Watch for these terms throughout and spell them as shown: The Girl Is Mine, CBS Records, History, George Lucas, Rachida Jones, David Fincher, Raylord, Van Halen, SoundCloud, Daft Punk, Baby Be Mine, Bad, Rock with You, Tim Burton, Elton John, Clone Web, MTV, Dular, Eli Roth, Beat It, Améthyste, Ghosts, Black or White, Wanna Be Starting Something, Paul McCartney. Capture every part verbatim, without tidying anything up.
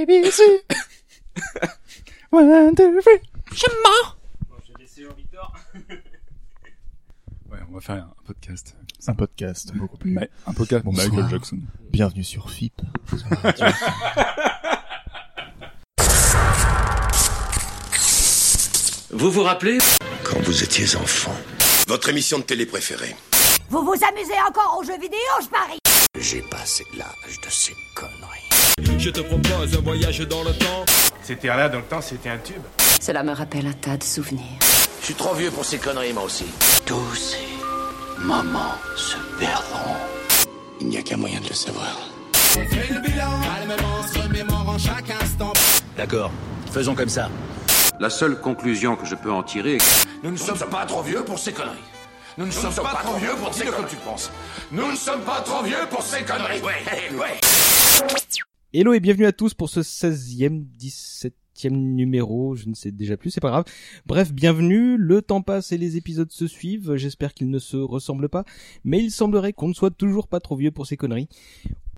A B C. One, two, three. Je mens. Bon, j'ai laissé Jean-Victor. Ouais, on va faire un podcast. Un podcast, beaucoup plus. Mais, un podcast pour Michael Jackson. Bienvenue sur F I P. Vous vous rappelez quand vous étiez enfant? Votre émission de télé préférée? Vous vous amusez encore aux jeux vidéo, je parie. J'ai passé l'âge de ces conneries. Je te propose un voyage dans le temps. C'était là dans le temps, c'était un tube. Cela me rappelle un tas de souvenirs. Je suis trop vieux pour ces conneries, moi aussi. Tous ces moments se perdront. Il n'y a qu'un moyen de le savoir. On fait le bilan, calmement, se remémorant chaque instant. D'accord, faisons comme ça. La seule conclusion que je peux en tirer est que nous ne sommes, sommes pas trop vieux pour ces conneries. Nous ne nous sommes, sommes pas, pas trop vieux pour ces conneries. Comme tu penses. Nous ne sommes pas trop vieux pour ces conneries. Ouais, ouais. Hello et bienvenue à tous pour ce seizième, dix-septième numéro. Je ne sais déjà plus, c'est pas grave. Bref, bienvenue. Le temps passe et les épisodes se suivent. J'espère qu'ils ne se ressemblent pas. Mais il semblerait qu'on ne soit toujours pas trop vieux pour ces conneries.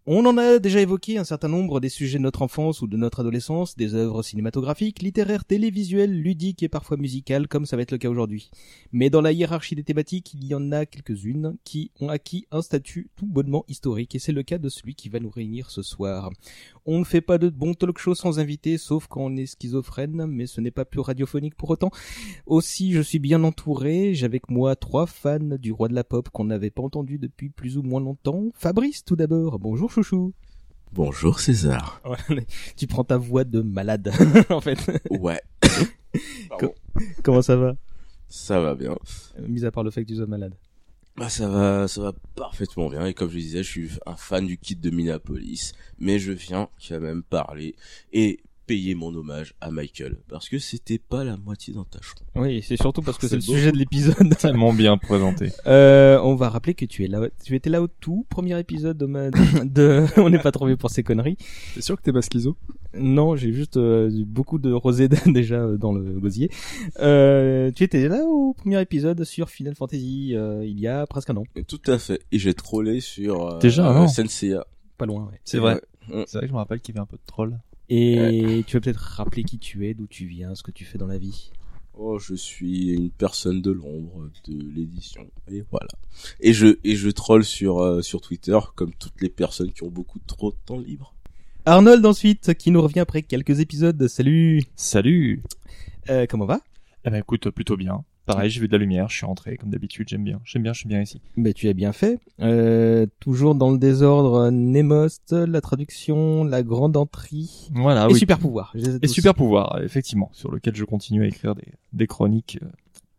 On en a déjà évoqué un certain nombre des sujets de notre enfance ou de notre adolescence, des œuvres cinématographiques, littéraires, télévisuelles, ludiques et parfois musicales, comme ça va être le cas aujourd'hui. Mais dans la hiérarchie des thématiques, il y en a quelques-unes qui ont acquis un statut tout bonnement historique, et c'est le cas de celui qui va nous réunir ce soir. On ne fait pas de bon talk show sans invité, sauf quand on est schizophrène, mais ce n'est pas plus radiophonique pour autant. Aussi, je suis bien entouré, j'ai avec moi trois fans du roi de la pop qu'on n'avait pas entendu depuis plus ou moins longtemps. Fabrice, tout d'abord, bonjour chouchou. Bonjour César. Tu prends ta voix de malade en fait. Ouais. Pardon. Comment ça va? Ça va bien. Mis à part le fait que tu sois malade. Bah ça va, ça va parfaitement bien. Et comme je disais, je suis un fan du kit de Minneapolis, mais je viens quand même parler et payer mon hommage à Michael parce que c'était pas la moitié d'un tâcheron. Oui, c'est surtout parce que c'est, c'est le beau sujet de l'épisode. Tellement bien présenté. Euh, on va rappeler que tu es là, tu étais là au tout premier épisode de, ma, de on n'est pas trop vieux pour ces conneries. T'es sûr que t'es pas schizo? Non, j'ai juste euh, beaucoup de rosée déjà dans le gosier. Euh, tu étais là au premier épisode sur Final Fantasy euh, il y a presque un an. Tout à fait. Et j'ai trollé sur euh, déjà euh, S N C A. Pas loin. Ouais. C'est, c'est vrai. vrai. C'est vrai que je me rappelle qu'il y avait un peu de troll. Et ouais. Tu vas peut-être rappeler qui tu es, d'où tu viens, ce que tu fais dans la vie. Oh, je suis une personne de l'ombre de l'édition, et voilà. Et je et je troll sur euh, sur Twitter comme toutes les personnes qui ont beaucoup trop de temps libre. Arnold ensuite, qui nous revient après quelques épisodes. Salut. Salut. Euh, comment va? Eh ben écoute, plutôt bien. Pareil, j'ai vu de la lumière, je suis rentré comme d'habitude, j'aime bien, j'aime bien, je suis bien ici. Mais tu as bien fait. Euh, toujours dans le désordre, Nemost, la traduction, la grande entrée, voilà, et oui. Super pouvoir. Et super pouvoir, effectivement, sur lequel je continue à écrire des, des chroniques euh,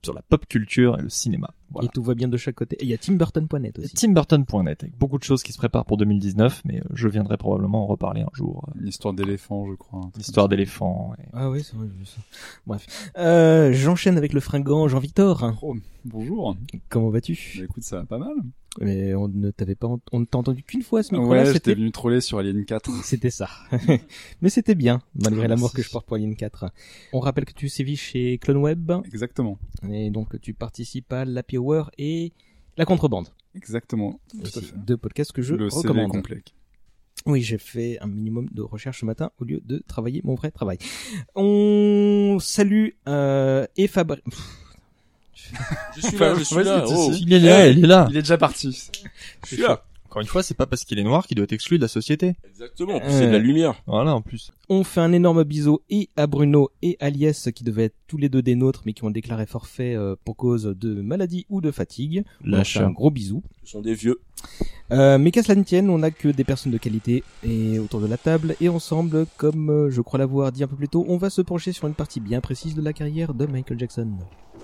sur la pop culture et le cinéma. Voilà. Et tout va bien de chaque côté. Et il y a Tim Burton point net aussi. Tim Burton point net, avec beaucoup de choses qui se préparent pour deux mille dix-neuf, mais je viendrai probablement en reparler un jour. L'histoire d'éléphant, je crois. L'histoire d'éléphant, ouais. Ah oui, c'est vrai, j'ai vu ça. Bref. Euh, j'enchaîne avec le fringant Jean-Victor. Oh, bonjour. Comment vas-tu? Bah, écoute, ça va pas mal. Mais on ne t'avait pas, on ne t'a entendu qu'une fois ce micro-là. Ouais, c'était... j'étais venu troller sur Alien quatre. C'était ça. Mais c'était bien, malgré l'amour que je porte pour Alien quatre. On rappelle que tu sévis chez CloneWeb. Exactement. Et donc, tu participes à l'Happy Hour et La Contrebande. Exactement. Tout à fait. Deux podcasts que je le recommande. Le C V complet. Oui, j'ai fait un minimum de recherche ce matin au lieu de travailler mon vrai travail. On salue, euh, et Fabrice. Je suis là, je suis là. Oh. Il est là, il est là. Il est déjà parti. Je suis là. Encore une fois, c'est pas parce qu'il est noir qu'il doit être exclu de la société. Exactement, en plus euh... c'est de la lumière. Voilà, en plus. On fait un énorme bisou et à Bruno et à Liès qui devaient être tous les deux des nôtres mais qui ont déclaré forfait pour cause de maladie ou de fatigue. Lâche un gros bisou. Ce sont des vieux. Euh, mais qu'à cela ne tienne, on n'a que des personnes de qualité et autour de la table et ensemble, comme je crois l'avoir dit un peu plus tôt, on va se pencher sur une partie bien précise de la carrière de Michael Jackson.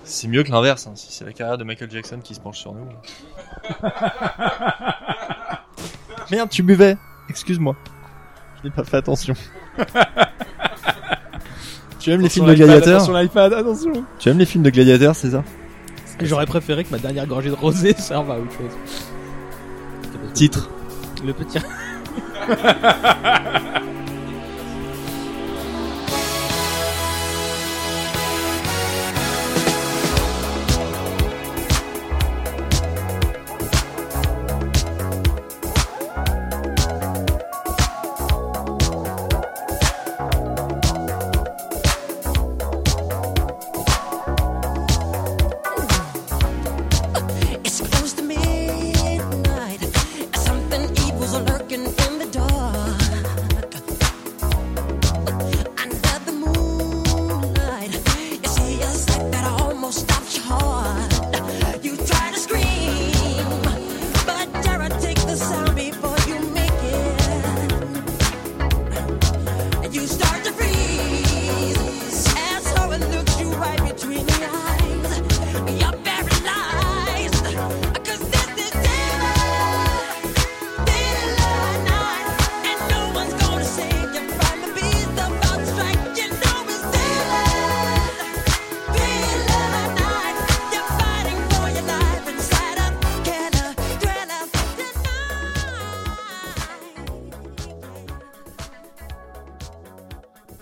C'est mieux que l'inverse, hein, si c'est la carrière de Michael Jackson qui se penche sur nous. Merde, tu buvais. Excuse-moi. Je n'ai pas fait attention. Tu aimes attention les films de gladiateurs? Attention l'iPad, attention. Tu aimes les films de gladiateurs, César? J'aurais préféré que ma dernière gorgée de rosée serve à autre chose. Titre. Le petit...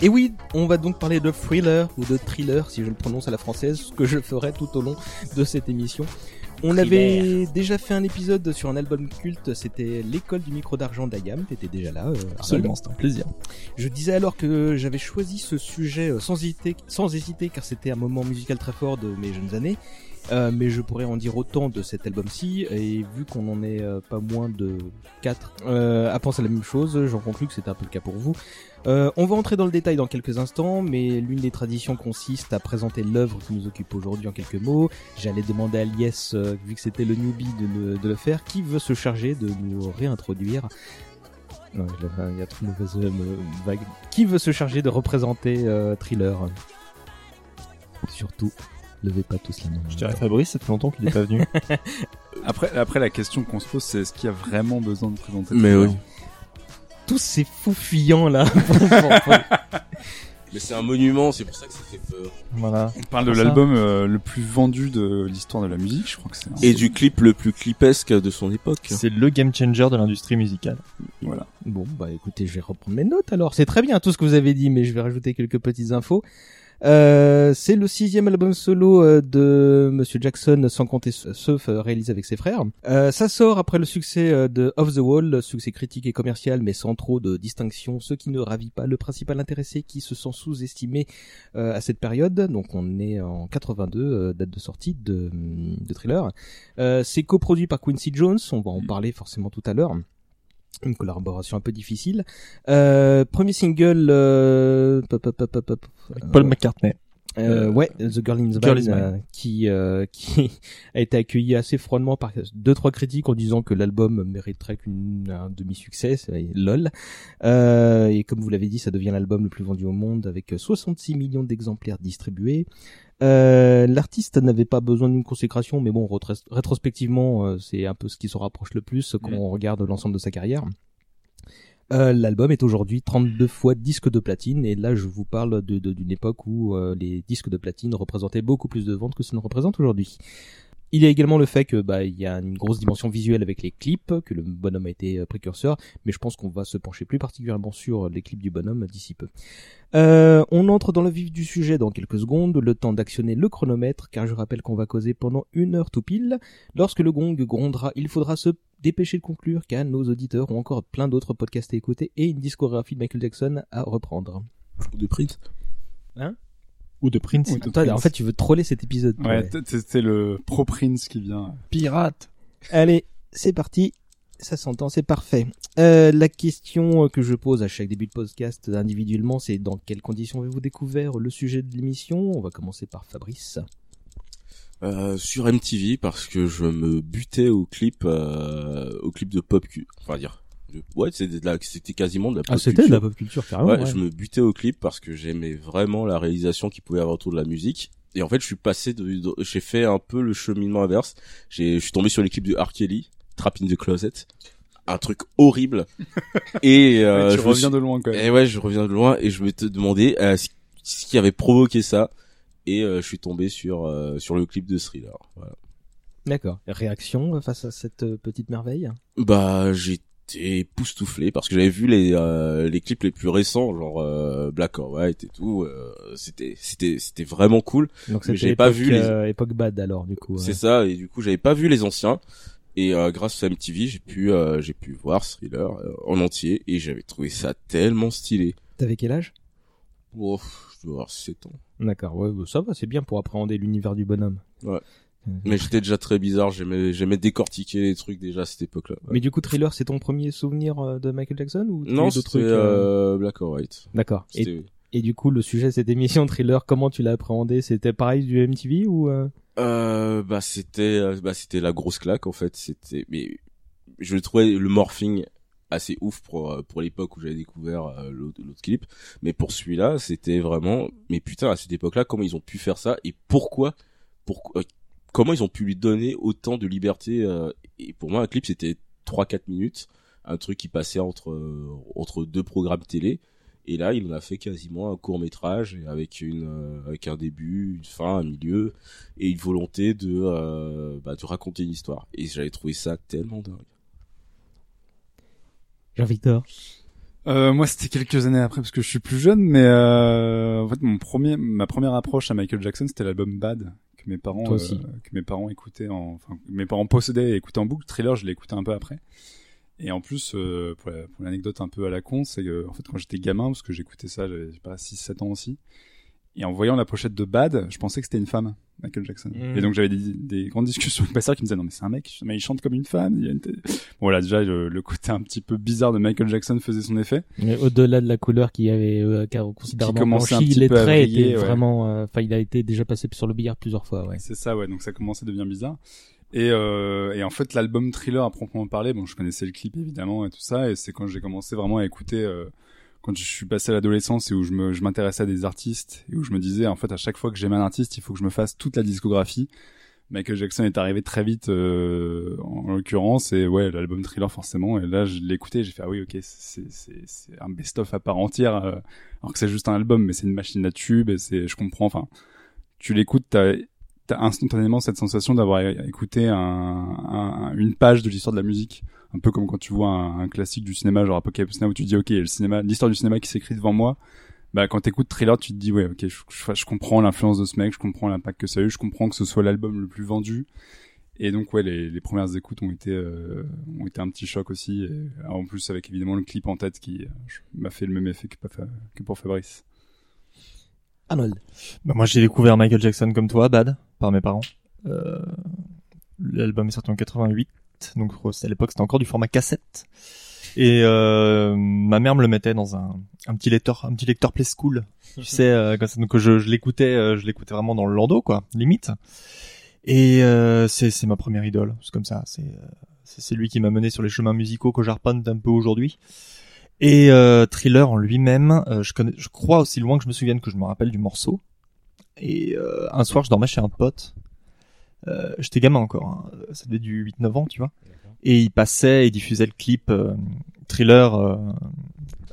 Et oui, on va donc parler de Thriller, ou de Thriller si je le prononce à la française, ce que je ferai tout au long de cette émission. On Thriller. Avait déjà fait un épisode sur un album culte, c'était L'école du micro d'argent d'Ayam, t'étais déjà là. Euh, Absolument, c'était un plaisir. Je disais alors que j'avais choisi ce sujet sans hésiter, sans hésiter car c'était un moment musical très fort de mes jeunes années. Euh, mais je pourrais en dire autant de cet album-ci, et vu qu'on en est euh, pas moins de quatre euh, à penser à la même chose, j'en conclus que c'était un peu le cas pour vous. Euh, on va entrer dans le détail dans quelques instants, mais l'une des traditions consiste à présenter l'œuvre qui nous occupe aujourd'hui en quelques mots. J'allais demander à Lies, euh, vu que c'était le newbie, de, ne, de le faire. Qui veut se charger de nous réintroduire ? Non, il y a trop de mauvaises euh, vagues. Qui veut se charger de représenter euh, Thriller ? Surtout... levez pas tous la main. Je dirais Fabrice, ça fait longtemps qu'il n'est pas venu. après, après, la question qu'on se pose, c'est est-ce qu'il y a vraiment besoin de présenter Mais oui. Tous ces fous fuyants là. Mais c'est un monument, c'est pour ça que ça fait peur. Voilà. On parle de l'album euh, le plus vendu de l'histoire de la musique, je crois que c'est. Un... Et du clip le plus clipesque de son époque. C'est le game changer de l'industrie musicale. Voilà. Bon, bah écoutez, je vais reprendre mes notes alors. C'est très bien tout ce que vous avez dit, mais je vais rajouter quelques petites infos. Euh, c'est le sixième album solo euh, de Monsieur Jackson, sans compter ceux euh, réalisés avec ses frères. Euh, ça sort après le succès euh, de Off the Wall, succès critique et commercial, mais sans trop de distinction, ce qui ne ravit pas le principal intéressé qui se sent sous-estimé euh, à cette période. Donc on est en quatre-vingt-deux, euh, date de sortie de, de Thriller. Euh, c'est coproduit par Quincy Jones, on va en parler forcément tout à l'heure. Une collaboration un peu difficile. Euh, premier single, euh, pop, pop, pop, pop, avec Paul McCartney. Euh, euh, ouais, The Girl Is Mine, euh, qui, euh, qui a été accueilli assez froidement par deux, trois critiques en disant que l'album mériterait qu'une, un demi-succès, c'est lol. Euh, et comme vous l'avez dit, ça devient l'album le plus vendu au monde avec soixante-six millions d'exemplaires distribués. Euh, l'artiste n'avait pas besoin d'une consécration, mais bon, retros- rétrospectivement, euh, c'est un peu ce qui se rapproche le plus quand mmh. on regarde l'ensemble de sa carrière. Euh, l'album est aujourd'hui trente-deux fois disque de platine, et là, je vous parle de, de, d'une époque où euh, les disques de platine représentaient beaucoup plus de ventes que ça ne représente aujourd'hui. Il y a également le fait que bah il y a une grosse dimension visuelle avec les clips, que le bonhomme a été précurseur, mais je pense qu'on va se pencher plus particulièrement sur les clips du bonhomme d'ici peu. Euh, on entre dans le vif du sujet dans quelques secondes, le temps d'actionner le chronomètre, car je rappelle qu'on va causer pendant une heure tout pile. Lorsque le gong grondera, il faudra se dépêcher de conclure, car nos auditeurs ont encore plein d'autres podcasts à écouter et une discographie de Michael Jackson à reprendre. De Prince. Hein? Ou de Prince. Ou de Toi, Prince. En fait, tu veux troller cet épisode. Ouais, c'est le pro Prince qui vient. Pirate. Allez, c'est parti. Ça s'entend, c'est parfait. Euh, la question que je pose à chaque début de podcast individuellement, c'est dans quelles conditions avez-vous découvert le sujet de l'émission ? On va commencer par Fabrice. Euh, sur M T V, parce que je me butais aux clips, euh, aux clips de pop cul. Enfin, dire. Ouais, c'était, de la, c'était quasiment de la pop ah, culture. Ah, c'était de la pop culture, carrément. Ouais, ouais, je me butais au clip parce que j'aimais vraiment la réalisation qu'il pouvait avoir autour de la musique. Et en fait, je suis passé de, de j'ai fait un peu le cheminement inverse. J'ai, je suis tombé sur les clips de R. Kelly, Trapped in the Closet. Un truc horrible. Et, euh. Ouais, tu je reviens suis... de loin, quand même. Et ouais, je reviens de loin et je me te demandais, euh, ce, ce qui avait provoqué ça. Et, euh, je suis tombé sur, euh, sur le clip de Thriller. Voilà. D'accord. Réaction face à cette petite merveille? Bah, j'ai J'étais époustouflé parce que j'avais vu les euh, les clips les plus récents, genre euh, Black or White et tout. Euh, c'était c'était c'était vraiment cool. Donc c'était mais j'avais époque, pas vu les euh, époque Bad alors du coup. C'est ouais. ça et du coup j'avais pas vu les anciens et euh, grâce à M T V j'ai pu euh, j'ai pu voir Thriller euh, en entier et j'avais trouvé ça tellement stylé. T'avais quel âge ? Oh, je dois avoir sept ans. D'accord, ouais, ça va, c'est bien pour appréhender l'univers du bonhomme. Ouais. Mais j'étais déjà très bizarre, j'aimais, j'aimais décortiquer les trucs déjà à cette époque-là. Ouais. Mais du coup, Thriller, c'est ton premier souvenir de Michael Jackson ou non, c'était trucs, euh... Euh, Black or White. D'accord. Et, et du coup, le sujet de cette émission, Thriller, comment tu l'as appréhendé ? C'était pareil du M T V ou euh... euh bah c'était bah c'était la grosse claque en fait, c'était mais je trouvais le morphing assez ouf pour pour l'époque où j'avais découvert l'autre, l'autre clip, mais pour celui-là, c'était vraiment mais putain, à cette époque-là, comment ils ont pu faire ça et pourquoi pourquoi Comment ils ont pu lui donner autant de liberté euh, et pour moi un clip c'était trois à quatre minutes, un truc qui passait entre euh, entre deux programmes télé et là il en a fait quasiment un court-métrage avec une euh, avec un début, une fin, un milieu et une volonté de euh, bah de raconter une histoire et j'avais trouvé ça tellement dingue. Jean-Victor. Euh, moi, c'était quelques années après parce que je suis plus jeune, mais euh, en fait, mon premier, ma première approche à Michael Jackson, c'était l'album Bad que mes parents, euh, que mes parents écoutaient, en, enfin, mes parents possédaient et écoutaient en boucle. Thriller, je l'ai écouté un peu après. Et en plus, euh, pour, la, pour l'anecdote un peu à la con, c'est que en fait, quand j'étais gamin, parce que j'écoutais ça, j'avais pas six sept ans aussi. Et en voyant la pochette de Bad, je pensais que c'était une femme, Michael Jackson. Mmh. Et donc j'avais des, des grandes discussions avec ma sœur qui me disait non mais c'est un mec, mais il chante comme une femme. Il a une t- bon, voilà, déjà le, le côté un petit peu bizarre de Michael Jackson faisait son effet. Mais au-delà de la couleur qui avait euh, considérablement blanchi, les traits étaient ouais. vraiment. Enfin, euh, il a été déjà passé sur le billard plusieurs fois. Ouais. C'est ça, ouais. Donc ça commençait à devenir bizarre. Et, euh, et en fait, l'album Thriller à proprement parler, bon, je connaissais le clip évidemment et tout ça, et c'est quand j'ai commencé vraiment à écouter. Euh, quand je suis passé à l'adolescence et où je, me, je m'intéressais à des artistes et où je me disais en fait à chaque fois que j'aime un artiste il faut que je me fasse toute la discographie. Michael Jackson est arrivé très vite euh, en, en l'occurrence et ouais l'album Thriller forcément et là je l'ai écouté et j'ai fait ah oui ok c'est, c'est, c'est un best-of à part entière euh, alors que c'est juste un album mais c'est une machine à tube et c'est, je comprends enfin tu l'écoutes t'as, t'as instantanément cette sensation d'avoir écouté un, un, une page de l'histoire de la musique. Un peu comme quand tu vois un, un classique du cinéma, genre Apocalypse Now, où tu te dis, ok, le cinéma, l'histoire du cinéma qui s'écrit devant moi, bah, quand t'écoutes Thriller, tu te dis, ouais, ok, je, je, je comprends l'influence de ce mec, je comprends l'impact que ça a eu, je comprends que ce soit l'album le plus vendu. Et donc, ouais, les, les premières écoutes ont été, euh, ont été un petit choc aussi. Et, en plus, avec évidemment le clip en tête qui je, m'a fait le même effet que, que pour Fabrice. Arnold. Bah, moi, j'ai découvert Michael Jackson comme toi, Bad, par mes parents. Euh, l'album est sorti en quatre-vingt-huit. Donc à l'époque c'était encore du format cassette et euh, ma mère me le mettait dans un un petit lecteur un petit lecteur Play School tu sais euh, comme ça, donc je je l'écoutais euh, je l'écoutais vraiment dans le landau quoi limite et euh, c'est c'est ma première idole c'est comme ça c'est euh, c'est, c'est lui qui m'a mené sur les chemins musicaux que j'arpente un peu aujourd'hui et euh, Thriller en lui-même euh, je connais je crois aussi loin que je me souvienne que je me rappelle du morceau et euh, un soir je dormais chez un pote. Euh, j'étais gamin encore, hein. Ça devait du huit neuf ans, tu vois. Et il passait, il diffusait le clip euh, Thriller euh,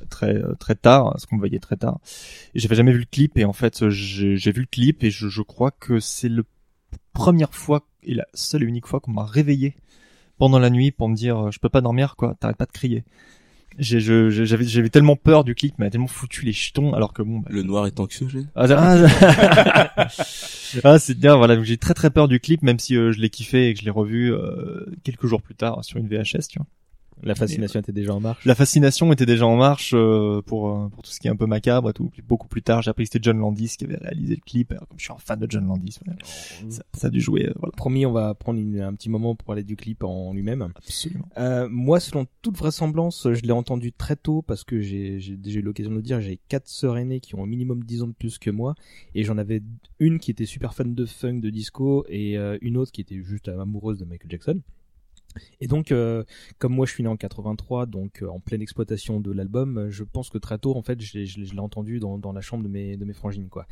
très très tard, parce qu'on me voyait très tard. Et j'avais jamais vu le clip, et en fait, j'ai, j'ai vu le clip, et je, je crois que c'est la première fois, et la seule et unique fois qu'on m'a réveillé pendant la nuit pour me dire « Je peux pas dormir, quoi, t'arrêtes pas de crier ». J'ai, je, j'avais, j'avais tellement peur du clip, mais tellement foutu les jetons, alors que bon. Bah, le noir est anxiogène. Ah, ah, ah, c'est bien, voilà. Donc j'ai très très peur du clip, même si euh, je l'ai kiffé et que je l'ai revu euh, quelques jours plus tard sur une V H S, tu vois. La fascination et, était déjà en marche. La fascination était déjà en marche euh, pour euh, pour tout ce qui est un peu macabre et tout. Beaucoup plus tard, j'ai appris que c'était John Landis qui avait réalisé le clip. Alors, comme je suis un fan de John Landis, voilà, oh, ça, ça a dû jouer. Euh, voilà. Promis, on va prendre une, un petit moment pour parler du clip en lui-même. Absolument. Euh, moi, selon toute vraisemblance, je l'ai entendu très tôt parce que j'ai j'ai déjà eu l'occasion de le dire. J'ai quatre sœurs aînées qui ont au minimum dix ans de plus que moi et j'en avais une qui était super fan de funk, de disco et euh, une autre qui était juste amoureuse de Michael Jackson. Et donc, euh, comme moi je suis né en quatre-vingt-trois, donc euh, en pleine exploitation de l'album, je pense que très tôt, en fait, je l'ai, je l'ai, je l'ai entendu dans, dans la chambre de mes, de mes frangines, quoi.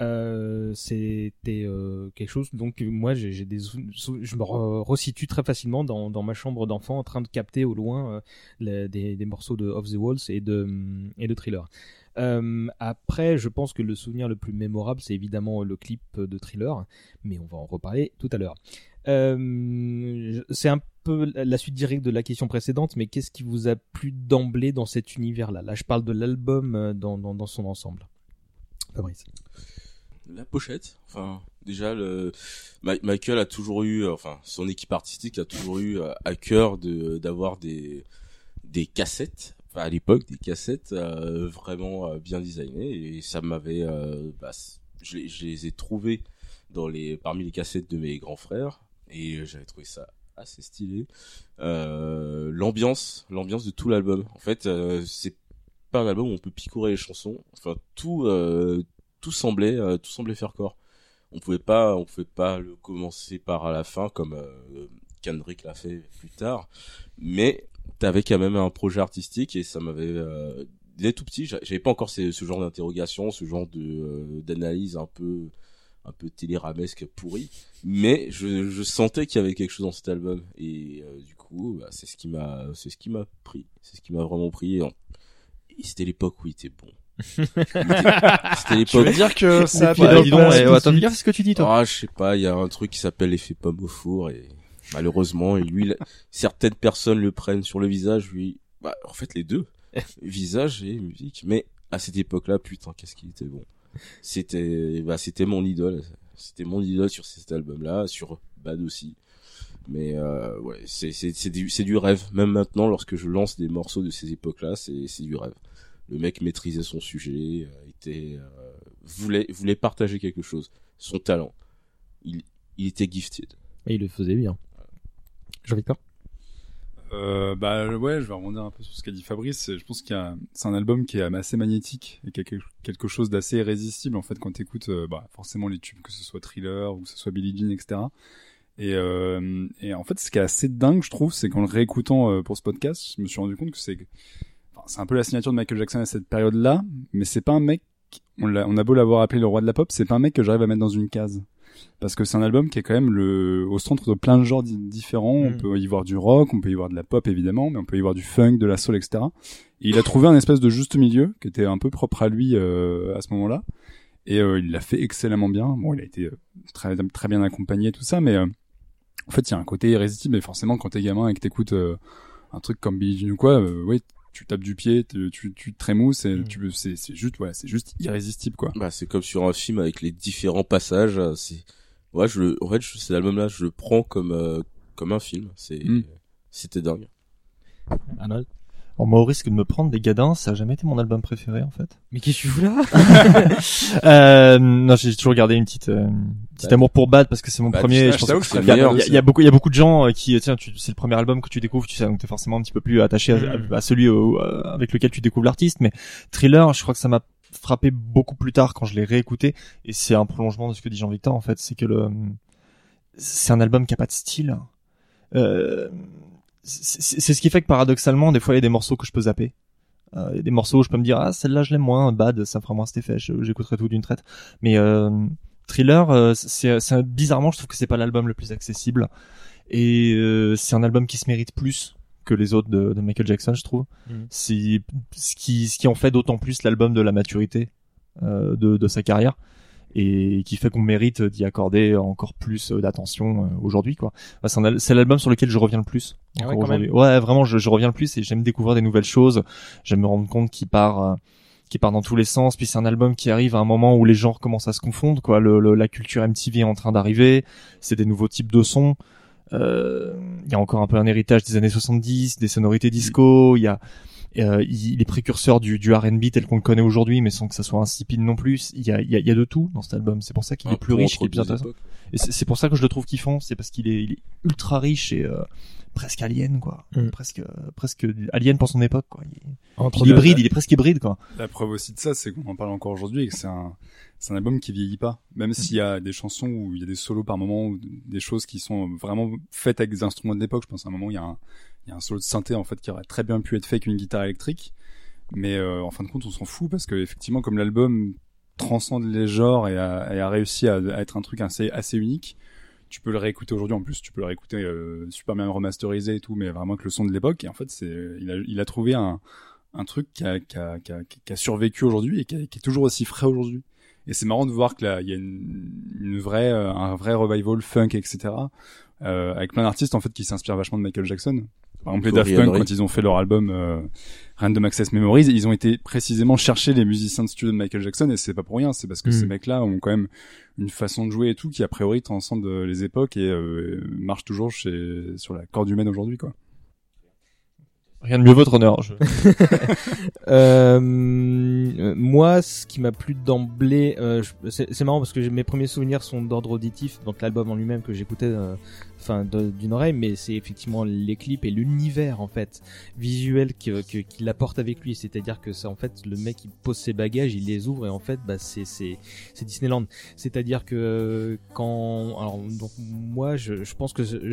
Euh, c'était euh, quelque chose. Donc moi, j'ai, j'ai des, je me re- resitue très facilement dans, dans ma chambre d'enfant, en train de capter au loin euh, les, des, des morceaux de Off the Walls et de, et de Thriller. Euh, après, je pense que le souvenir le plus mémorable, c'est évidemment le clip de Thriller, mais on va en reparler tout à l'heure. Euh, c'est un peu la suite directe de la question précédente, mais qu'est-ce qui vous a plu d'emblée dans cet univers-là ? Là, je parle de l'album dans, dans, dans son ensemble. Fabrice. La pochette. Enfin, déjà, le... Michael a toujours eu, enfin, son équipe artistique a toujours eu à cœur de, d'avoir des, des cassettes. À l'époque, des cassettes euh, vraiment euh, bien designées et ça m'avait, euh, bah, je, je les ai trouvées dans les, parmi les cassettes de mes grands frères et j'avais trouvé ça assez stylé. Euh, l'ambiance, l'ambiance de tout l'album. En fait, euh, c'est pas un album où on peut picorer les chansons. Enfin, tout, euh, tout semblait, euh, tout semblait faire corps. On pouvait pas, on pouvait pas le commencer par à la fin comme euh, Kendrick l'a fait plus tard, mais t'avais quand même un projet artistique et ça m'avait euh, dès tout petit j'avais pas encore ces, ce genre d'interrogation, ce genre de euh, d'analyse un peu un peu téléramesque pourri, mais je je sentais qu'il y avait quelque chose dans cet album et euh, du coup bah, c'est ce qui m'a c'est ce qui m'a pris c'est ce qui m'a vraiment pris et, et c'était l'époque où il était bon. C'était l'époque. Tu veux dire que ça a pas, dis donc, ouais, ouais, attends, me dire ce que tu dis toi. Ah, je sais pas, il y a un truc qui s'appelle l'effet pomme au four et malheureusement, et lui, certaines personnes le prennent sur le visage, lui, bah, en fait, les deux. visage et musique. Mais à cette époque-là, putain, qu'est-ce qu'il était bon. C'était, bah, c'était mon idole. C'était mon idole sur cet album-là, sur Bad aussi. Mais euh, ouais, c'est, c'est, c'est, du, c'est du rêve. Même maintenant, lorsque je lance des morceaux de ces époques-là, c'est, c'est du rêve. Le mec maîtrisait son sujet, était, euh, voulait, voulait partager quelque chose, son talent. Il, il était gifted. Et il le faisait bien. Jean-Victor ? Euh, bah ouais, je vais rebondir un peu sur ce qu'a dit Fabrice. Je pense qu'il y a, c'est un album qui est assez magnétique et qui a quelque chose d'assez irrésistible en fait quand t'écoutes euh, bah forcément les tubes, que ce soit Thriller ou que ce soit Billie Jean, et cetera. Et euh, et en fait, ce qui est assez dingue, je trouve, c'est qu'en le réécoutant euh, pour ce podcast, je me suis rendu compte que c'est, enfin, c'est un peu la signature de Michael Jackson à cette période-là, mais c'est pas un mec, on l'a, on a beau l'avoir appelé le roi de la pop, c'est pas un mec que j'arrive à mettre dans une case. Parce que c'est un album qui est quand même le, au centre de plein de genres d- différents. Mmh. On peut y voir du rock, on peut y voir de la pop évidemment, mais on peut y voir du funk, de la soul, et cetera. Et il a trouvé un espèce de juste milieu qui était un peu propre à lui euh, à ce moment-là. Et euh, il l'a fait excellemment bien. Bon, il a été euh, très, très bien accompagné tout ça, mais euh, en fait, il y a un côté irrésistible. Et forcément, quand t'es gamin et que t'écoutes euh, un truc comme Billie Jean ou quoi, euh, ouais, tu tapes du pied, tu, tu, tu te trémousses, et tu, c'est, c'est juste, ouais, c'est juste irrésistible, quoi. Bah, c'est comme sur un film avec les différents passages, c'est, ouais, je le, en fait, je, cet album-là, je le prends comme, euh, comme un film, c'est, mm. c'était dingue. Arnold? Bon, moi, au risque de me prendre des gadins, ça a jamais été mon album préféré, en fait. Mais qu'est-ce que tu fous là? euh, non, j'ai toujours gardé une petite, euh, petite amour pour Bad parce que c'est mon bah, premier, je pense que c'est le meilleur. Il y a beaucoup, il y a beaucoup de gens qui, tiens, tu, c'est le premier album que tu découvres, tu sais, donc t'es forcément un petit peu plus attaché mmh. à, à celui au, euh, avec lequel tu découvres l'artiste, mais Thriller, je crois que ça m'a frappé beaucoup plus tard quand je l'ai réécouté, et c'est un prolongement de ce que dit Jean-Victor, en fait, c'est que le, c'est un album qui a pas de style, euh, c'est ce qui fait que paradoxalement des fois il y a des morceaux que je peux zapper, euh, il y a des morceaux où je peux me dire ah celle-là je l'aime moins, Bad ça me fera moins cet effet, je, j'écouterai tout d'une traite, mais euh, Thriller euh, c'est, c'est bizarrement je trouve que c'est pas l'album le plus accessible et euh, c'est un album qui se mérite plus que les autres de, de Michael Jackson, je trouve. mmh. C'est ce qui ce qui en fait d'autant plus l'album de la maturité euh, de, de sa carrière et qui fait qu'on mérite d'y accorder encore plus d'attention aujourd'hui, quoi. Enfin, c'est l'album sur lequel je reviens le plus. Ah ouais, aujourd'hui. Ouais, vraiment, je, je reviens le plus et j'aime découvrir des nouvelles choses. J'aime me rendre compte qu'il part, qu'il part dans tous les sens. Puis c'est un album qui arrive à un moment où les genres commencent à se confondre, quoi. Le, le, la culture M T V est en train d'arriver. C'est des nouveaux types de sons. Euh, il y a encore un peu un héritage des années soixante-dix, des sonorités disco. Il y a, Euh, il est précurseur du, du R and B tel qu'on le connaît aujourd'hui, mais sans que ça soit insipide non plus. Il y a, il y a, il y a de tout dans cet album. C'est pour ça qu'il est plus riche, qu'il est plus intéressant. Et c'est, c'est pour ça que je le trouve kiffant. C'est parce qu'il est, il est ultra riche et euh, presque alien, quoi. Mm. Presque, presque alien pour son époque, quoi. Il est, Entre il est hybride, la, il est presque hybride, quoi. La preuve aussi de ça, c'est qu'on en parle encore aujourd'hui et que c'est un, c'est un album qui vieillit pas. Même mm. s'il y a des chansons où il y a des solos par moment, ou des choses qui sont vraiment faites avec des instruments de l'époque. Je pense à un moment où il y a un, Il y a un solo de synthé en fait qui aurait très bien pu être fait avec une guitare électrique, mais euh, en fin de compte on s'en fout parce que effectivement comme l'album transcende les genres et a, et a réussi à, à être un truc assez assez unique, tu peux le réécouter aujourd'hui, en plus tu peux le réécouter euh, super bien remasterisé et tout, mais vraiment avec le son de l'époque, et en fait c'est il a il a trouvé un un truc qui a qui a qui a, qui a survécu aujourd'hui et qui, a, qui est toujours aussi frais aujourd'hui. Et c'est marrant de voir que là il y a une, une vraie un vrai revival funk, etc., euh, avec plein d'artistes en fait qui s'inspirent vachement de Michael Jackson. Par exemple, les Daft Punk, quand ils ont fait leur album euh, Random Access Memories, ils ont été précisément chercher les musiciens de studio de Michael Jackson, et c'est pas pour rien, c'est parce que mmh. ces mecs-là ont quand même une façon de jouer et tout qui a priori transcende les époques et euh, marche toujours chez sur la corde humaine aujourd'hui, quoi. Rien de mieux votre honneur. Je... euh, moi, ce qui m'a plu d'emblée, euh, je, c'est, c'est marrant parce que mes premiers souvenirs sont d'ordre auditif, donc l'album en lui-même que j'écoutais, euh, enfin, de, d'une oreille, mais c'est effectivement les clips et l'univers en fait visuel que, que, qu'il apporte avec lui. C'est-à-dire que c'est en fait le mec qui pose ses bagages, il les ouvre et en fait, bah, c'est c'est c'est Disneyland. C'est-à-dire que quand, alors donc moi, je, je pense que je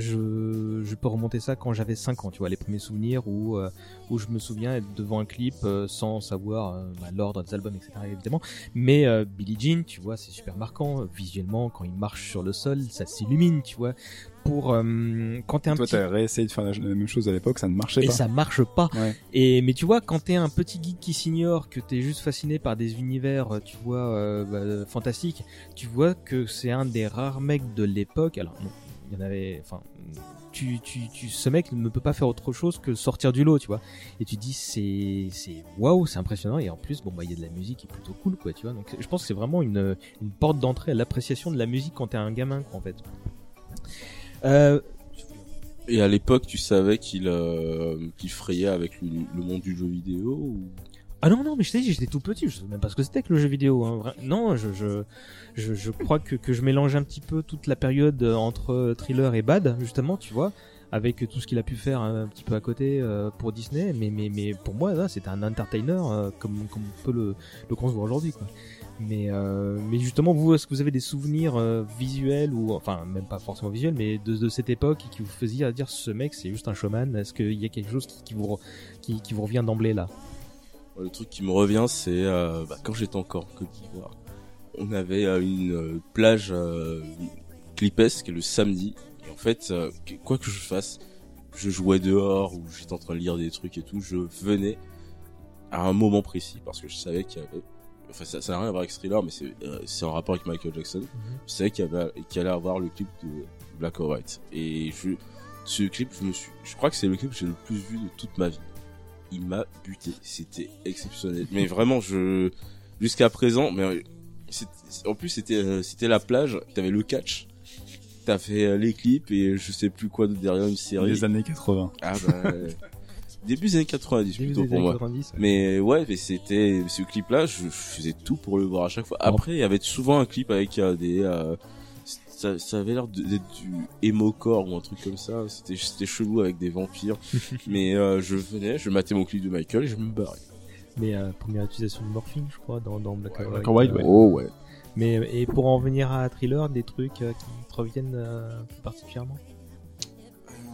je peux remonter ça quand j'avais cinq ans, tu vois, les premiers souvenirs où où je me souviens être devant un clip euh, sans savoir euh, bah, l'ordre des albums, et cetera évidemment, mais euh, Billie Jean, tu vois, c'est super marquant visuellement. Quand il marche sur le sol, ça s'illumine, tu vois. Pour euh, quand t'es un toi petit... t'as réessayé de faire la, la même chose à l'époque, ça ne marchait et pas. Et ça marche pas. Ouais. Et mais tu vois, quand t'es un petit geek qui s'ignore, que t'es juste fasciné par des univers, tu vois, euh, bah, fantastiques, tu vois que c'est un des rares mecs de l'époque. Alors non, il y en avait, enfin, tu, tu, tu, ce mec ne peut pas faire autre chose que sortir du lot, tu vois. Et tu te dis, c'est, c'est, waouh, c'est impressionnant. Et en plus, bon, bah, il y a de la musique qui est plutôt cool, quoi, tu vois. Donc, je pense que c'est vraiment une, une porte d'entrée à l'appréciation de la musique quand t'es un gamin, quoi, en fait. Euh, Et à l'époque, tu savais qu'il, euh, qu'il frayait avec le, le monde du jeu vidéo ou... Ah non, non, mais je t'ai dit, j'étais tout petit, je sais même pas ce que c'était que le jeu vidéo. Hein. Non, je, je, je, je crois que, que je mélange un petit peu toute la période entre Thriller et Bad, justement, tu vois, avec tout ce qu'il a pu faire un petit peu à côté euh, pour Disney. Mais, mais, mais pour moi, là, c'était un entertainer euh, comme, comme on peut le, le concevoir aujourd'hui, quoi. Mais, euh, mais justement, vous, est-ce que vous avez des souvenirs euh, visuels ou, enfin, même pas forcément visuels, mais de, de cette époque qui vous faisait dire ce mec, c'est juste un showman? Est-ce qu'il y a quelque chose qui, qui vous, qui, qui vous revient d'emblée là? Le truc qui me revient, c'est euh, bah, quand j'étais encore en Côte d'Ivoire, on avait euh, une euh, plage euh, clipesque le samedi. Et en fait, euh, que, quoi que je fasse, je jouais dehors ou j'étais en train de lire des trucs et tout, je venais à un moment précis parce que je savais qu'il y avait. Enfin, ça n'a rien à voir avec Thriller, mais c'est, euh, c'est en rapport avec Michael Jackson. Mm-hmm. Je savais qu'il y avait, qu'il allait avoir le clip de Black or White. Et je, ce clip, je me suis, je crois que c'est le clip que j'ai le plus vu de toute ma vie. Il m'a buté, c'était exceptionnel. Mais vraiment, je jusqu'à présent, mais en plus c'était c'était la plage, t'avais le catch, t'avais les clips et je sais plus quoi de derrière une série. Les années quatre-vingts. Ah bah début des années quatre-vingt-dix plutôt pour moi. Ouais. Mais ouais, mais c'était ce clip-là, je, je faisais tout pour le voir à chaque fois. Après, il y avait souvent un clip avec euh, des euh, Ça, ça avait l'air d'être du émocore ou un truc comme ça, c'était, c'était chelou avec des vampires, mais euh, je venais, je matais mon clip de Michael et je me barrais. Mais euh, première utilisation de morphine, je crois, dans, dans Black or White. Ouais, ouais. Oh ouais. Mais, et pour en venir à Thriller, des trucs euh, qui te reviennent euh, plus particulièrement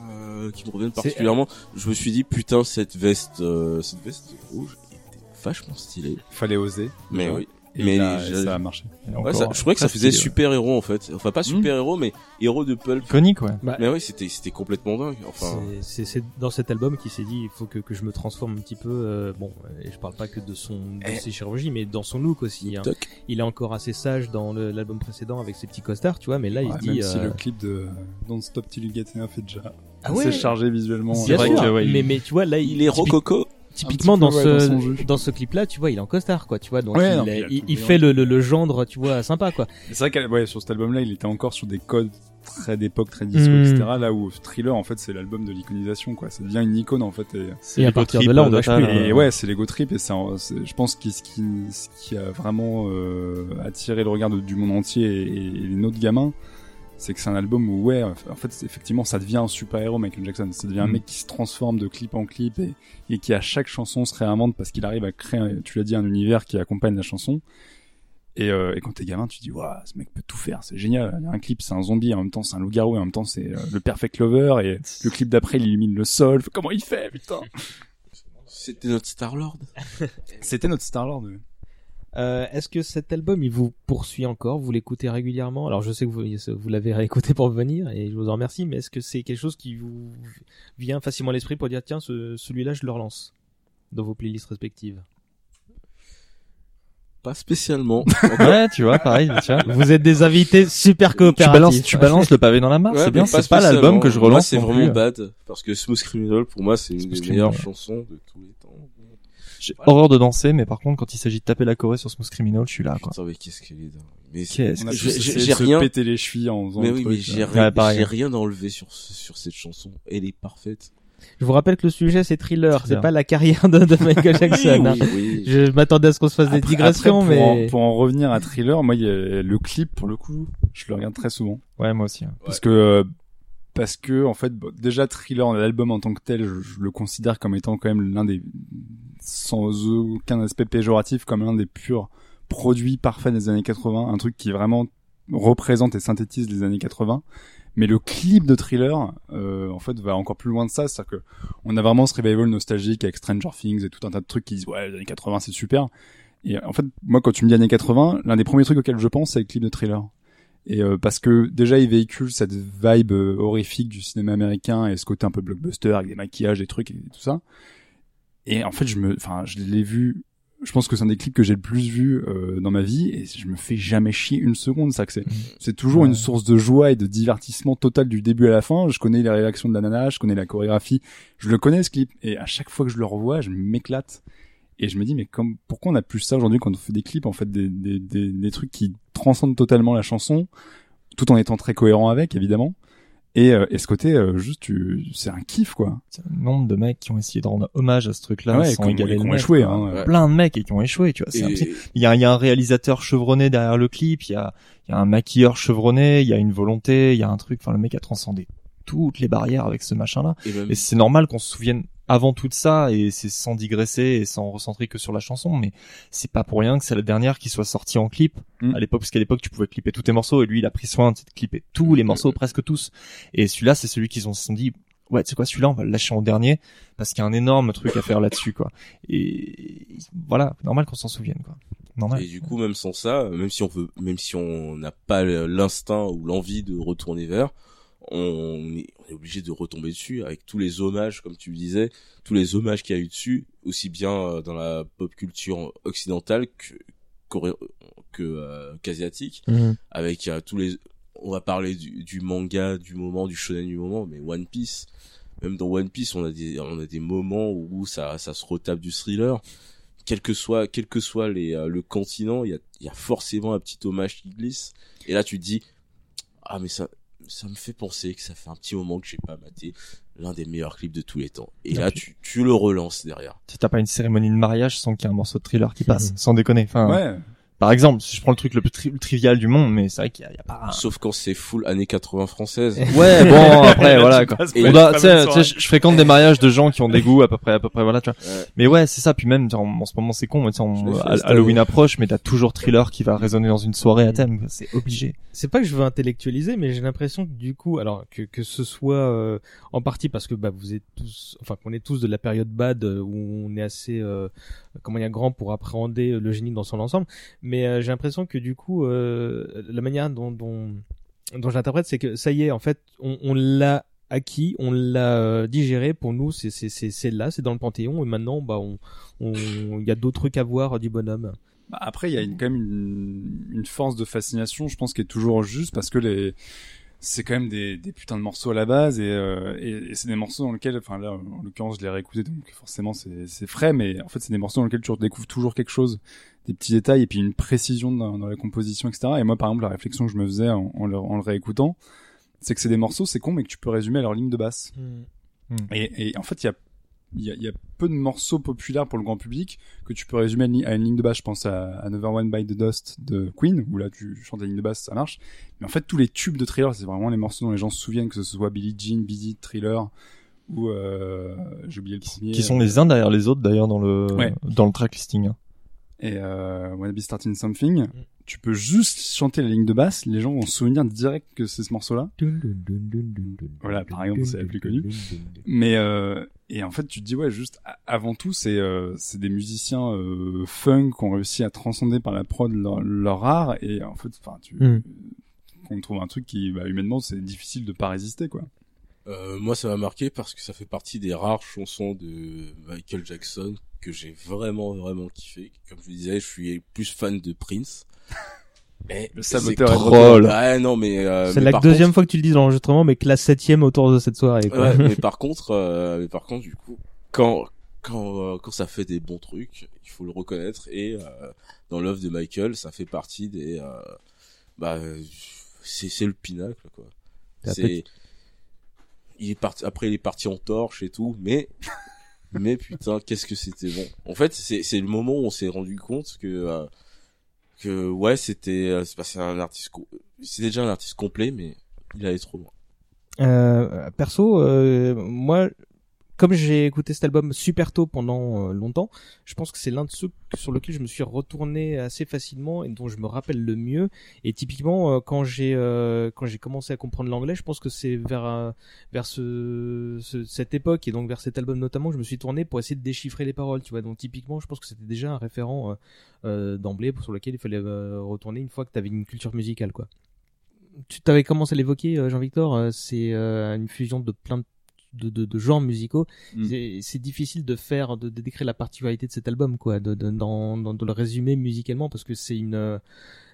euh, Qui me reviennent particulièrement, c'est... je me suis dit, putain, cette veste, euh, cette veste rouge était vachement stylée. Fallait oser. Mais oui. Et mais là, ça a marché. Ouais, ça, je crois que ça faisait stylé, super ouais. héros en fait. Enfin pas super mmh. héros mais héros de pulp. Iconique ouais. Bah, mais ouais, c'était c'était complètement dingue. Enfin c'est c'est, c'est dans cet album qu'il s'est dit il faut que que je me transforme un petit peu euh, bon et je parle pas que de son de ses chirurgies mais dans son look aussi hein. Il est encore assez sage dans le, l'album précédent avec ses petits costards, tu vois, mais là ouais, il dit même euh... si le clip de Don't Stop Till You Get Enough est déjà ah ouais, c'est chargé visuellement. C'est vrai que, ouais, mais mais tu vois là il est rococo. Typiquement dans ce dans, dans ce clip là, tu vois, il est en costard quoi, tu vois, donc ouais, il, non, il, il, il fait le, le le gendre, tu vois, sympa quoi. C'est vrai qu'elle ouais, sur cet album là, il était encore sur des codes très d'époque, très disco, mmh. et cetera. Là où Thriller en fait, c'est l'album de l'iconisation quoi, ça devient une icône en fait. Et, c'est et à partir trip, de là, on lâche plus. Et ouais, c'est l'ego trip et c'est, c'est je pense que ce qui ce qui a vraiment euh, attiré le regard de, du monde entier et, et les autres gamins. C'est que c'est un album où, ouais, en fait, effectivement, ça devient un super-héros, Michael Jackson. Ça devient un mec qui se transforme de clip en clip et, et qui, à chaque chanson, se réinvente parce qu'il arrive à créer, tu l'as dit, un univers qui accompagne la chanson. Et, euh, et quand t'es gamin, tu te dis, waouh, ouais, ce mec peut tout faire, c'est génial. Il y a un clip, c'est un zombie, en même temps, c'est un loup-garou, et en même temps, c'est euh, le perfect lover, et le clip d'après, il illumine le sol. Comment il fait, putain? C'était notre Star-Lord. C'était notre Star-Lord, oui. Euh, est-ce que cet album il vous poursuit encore? Vous l'écoutez régulièrement? Alors je sais que vous, vous l'avez réécouté pour venir et je vous en remercie, mais est-ce que c'est quelque chose qui vous vient facilement à l'esprit pour dire tiens ce, celui-là je le relance dans vos playlists respectives? Pas spécialement. Ouais, tu vois, pareil. Tu vois. Vous êtes des invités super coopératifs. Tu balances, tu balances le pavé dans la mare. Ouais, c'est bien. C'est pas l'album que je relance. Moi, c'est vraiment plus. Bad parce que Smooth Criminal pour moi c'est une Smooth des Criminal. Meilleures chansons de tous les temps. J'ai voilà. horreur de danser, mais par contre, quand il s'agit de taper la Corée sur Smooth Criminal, je suis là, quoi. Putain, mais qu'est-ce qu'elle est dingue. Mais c'est, on a j'ai, j'ai, j'ai rien. Péter les chevilles en faisant. Mais oui, mais j'ai, rien, ouais, j'ai rien enlevé sur, sur cette chanson. Elle est parfaite. Je vous rappelle que le sujet, c'est Thriller. C'est, c'est pas la carrière de, de Michael Jackson. oui, hein. oui, oui. Je m'attendais à ce qu'on se fasse après, des digressions, après, pour mais. En, pour en revenir à Thriller, moi, y a le clip, pour le coup, je le regarde très souvent. Ouais, moi aussi. Hein. Ouais. Parce que, euh, parce que, en fait, bon, déjà, Thriller, l'album en tant que tel, je, je le considère comme étant quand même l'un des, sans aucun aspect péjoratif, comme l'un des purs produits parfaits des années quatre-vingts, un truc qui vraiment représente et synthétise les années quatre-vingts. Mais le clip de Thriller, euh, en fait, va encore plus loin de ça. C'est-à-dire que on a vraiment ce revival nostalgique avec Stranger Things et tout un tas de trucs qui disent ouais, les années quatre-vingts, c'est super. Et en fait, moi, quand tu me dis années quatre-vingts, l'un des premiers trucs auxquels je pense, c'est le clip de Thriller. Et euh, parce que déjà, il véhicule cette vibe horrifique du cinéma américain et ce côté un peu blockbuster avec des maquillages, des trucs et tout ça. Et en fait, je me, enfin, je l'ai vu je pense que c'est un des clips que j'ai le plus vu euh, dans ma vie, et je me fais jamais chier une seconde. Ça, que c'est, c'est toujours ouais. une source de joie et de divertissement total du début à la fin. Je connais les réactions de la nana, je connais la chorégraphie, je le connais ce clip, et à chaque fois que je le revois, je m'éclate. Et je me dis, mais comme, pourquoi on a plus ça aujourd'hui quand on fait des clips, en fait, des, des, des, des trucs qui transcendent totalement la chanson, tout en étant très cohérent avec, évidemment. Et, euh, et ce côté, euh, juste, tu, c'est un kiff, quoi. C'est un nombre de mecs qui ont essayé de rendre hommage à ce truc-là, ouais, sans égaler le mec. Qui ont échoué, hein. Ouais. Plein de mecs et qui ont échoué, tu vois. C'est et... il y a, il y a un réalisateur chevronné derrière le clip, il y a, il y a un maquilleur chevronné, il y a une volonté, il y a un truc, enfin, le mec a transcendé toutes les barrières avec ce machin-là. Et, même... et c'est normal qu'on se souvienne avant tout ça, et c'est sans digresser et sans recentrer que sur la chanson, mais c'est pas pour rien que c'est la dernière qui soit sortie en clip mmh. à l'époque, parce qu'à l'époque tu pouvais clipper tous tes morceaux, et lui il a pris soin de clipper tous les morceaux, mmh. presque tous, et celui-là c'est celui qu'ils ont, se sont dit ouais tu sais quoi, celui-là on va le lâcher en dernier parce qu'il y a un énorme truc à faire là-dessus, quoi. Et voilà, normal qu'on s'en souvienne, quoi. Normal. Et du coup, même sans ça, même si on veut, même si on n'a pas l'instinct ou l'envie de retourner vers, on est, on est obligé de retomber dessus avec tous les hommages, comme tu le disais, tous les hommages qu'il y a eu dessus, aussi bien dans la pop culture occidentale que, que, que euh, qu'asiatique, mmh. avec euh, tous les, on va parler du, du manga du moment, du shonen du moment, mais One Piece, même dans One Piece, on a des, on a des moments où ça, ça se retape du thriller. Quel que soit, quel que soit les, euh, le continent, il y a, il y a forcément un petit hommage qui glisse. Et là, tu te dis, ah, mais ça, ça me fait penser que ça fait un petit moment que j'ai pas maté l'un des meilleurs clips de tous les temps. Et non, là, tu, tu le relances derrière. T'as pas une cérémonie de mariage sans qu'il y ait un morceau de Thriller qui passe, mmh. sans déconner. Enfin, ouais. Par exemple, si je prends le truc le plus tri- le trivial du monde, mais c'est vrai qu'il y a, y a pas. Sauf quand c'est full années quatre-vingts françaises. Ouais, bon, après, voilà, quoi. Et on doit, tu sais, tu sais, je fréquente des mariages de gens qui ont des goûts à peu près, à peu près, voilà, tu vois. Ouais. Mais ouais, c'est ça. Puis même, en, en ce moment, c'est con, mais tu sais, on, Halloween approche, mais t'as toujours Thriller qui va résonner dans une soirée à thème. C'est obligé. C'est pas que je veux intellectualiser, mais j'ai l'impression que du coup, alors, que, que ce soit, euh, en partie parce que, bah, vous êtes tous, enfin, qu'on est tous de la période Bad, où on est assez, euh, comment dire, grand pour appréhender le génie dans son ensemble. Mais euh, j'ai l'impression que du coup, euh, la manière dont, dont, dont je l'interprète, c'est que ça y est, en fait, on, on l'a acquis, on l'a euh, digéré. Pour nous, c'est, c'est, c'est, c'est là, c'est dans le Panthéon. Et maintenant, bah, on, on, il y a d'autres trucs à voir du bonhomme. Bah après, il y a une, quand même une, une force de fascination, je pense, qui est toujours juste, parce que les, c'est quand même des, des putains de morceaux à la base, et, euh, et, et c'est des morceaux dans lesquels, enfin là, en l'occurrence, je l'ai réécouté, donc forcément c'est, c'est frais, mais en fait c'est des morceaux dans lesquels tu redécouvres toujours quelque chose, des petits détails, et puis une précision dans, dans la composition, et cetera. Et moi, par exemple, la réflexion que je me faisais en, en, le, en le réécoutant, c'est que c'est des morceaux, c'est con, mais que tu peux résumer à leur ligne de basse. Mmh. Et, et en fait, il y a Il y, a, il y a peu de morceaux populaires pour le grand public que tu peux résumer à une, à une ligne de basse. Je pense à Another One Bite the Dust de Queen, où là tu chantes la ligne de basse, ça marche. Mais en fait, tous les tubes de Thriller, c'est vraiment les morceaux dont les gens se souviennent, que ce soit Billie Jean, Beat It, Thriller, ou euh, j'ai oublié le premier. Qui sont les uns derrière les autres d'ailleurs dans le ouais. dans le track listing. Et euh, Wanna Be Starting Something. Mm. Tu peux juste chanter la ligne de basse, les gens vont se souvenir direct que c'est ce morceau-là. Voilà, par exemple, c'est la plus connue. Mais euh, et en fait, tu te dis ouais, juste avant tout, c'est euh, c'est des musiciens euh, funk qui ont réussi à transcender par la prod leur, leur art, et en fait, enfin, tu mm. qu'on trouve un truc qui, bah, humainement, c'est difficile de pas résister, quoi. Euh, moi, ça m'a marqué parce que ça fait partie des rares chansons de Michael Jackson que j'ai vraiment vraiment kiffé. Comme je disais, je suis plus fan de Prince. Mais le saboteur est drôle. Ouais, non, mais, euh, c'est mais la deuxième contre... fois que tu le dis dans l'enregistrement, mais classe septième autour de cette soirée, quoi. Ouais, mais par contre, euh, mais par contre, du coup, quand, quand, euh, quand ça fait des bons trucs, il faut le reconnaître, et, euh, dans l'œuvre de Michael, ça fait partie des, euh, bah, c'est, c'est le pinacle, quoi. T'as c'est, il est parti, après il est parti en torche et tout, mais, mais putain, qu'est-ce que c'était bon. En fait, c'est, c'est le moment où on s'est rendu compte que, euh, que ouais c'était c'est passé un artiste c'est déjà un artiste complet, mais il allait trop loin. Euh, perso euh, moi, comme j'ai écouté cet album super tôt pendant euh, longtemps, je pense que c'est l'un de ceux sur lequel je me suis retourné assez facilement et dont je me rappelle le mieux. Et typiquement, euh, quand j'ai euh, quand j'ai commencé à comprendre l'anglais, je pense que c'est vers euh, vers ce, ce cette époque, et donc vers cet album notamment, que je me suis tourné pour essayer de déchiffrer les paroles, tu vois. Donc typiquement, je pense que c'était déjà un référent euh, euh, d'emblée sur lequel il fallait euh, retourner une fois que t'avais une culture musicale, quoi. Tu t'avais commencé à l'évoquer, euh, Jean-Victor, euh, c'est euh, une fusion de plein de de, de, de genres musicaux, mm. c'est, c'est difficile de faire, de, de décrire la particularité de cet album, quoi, de, de, dans, dans, de le résumer musicalement, parce que c'est une,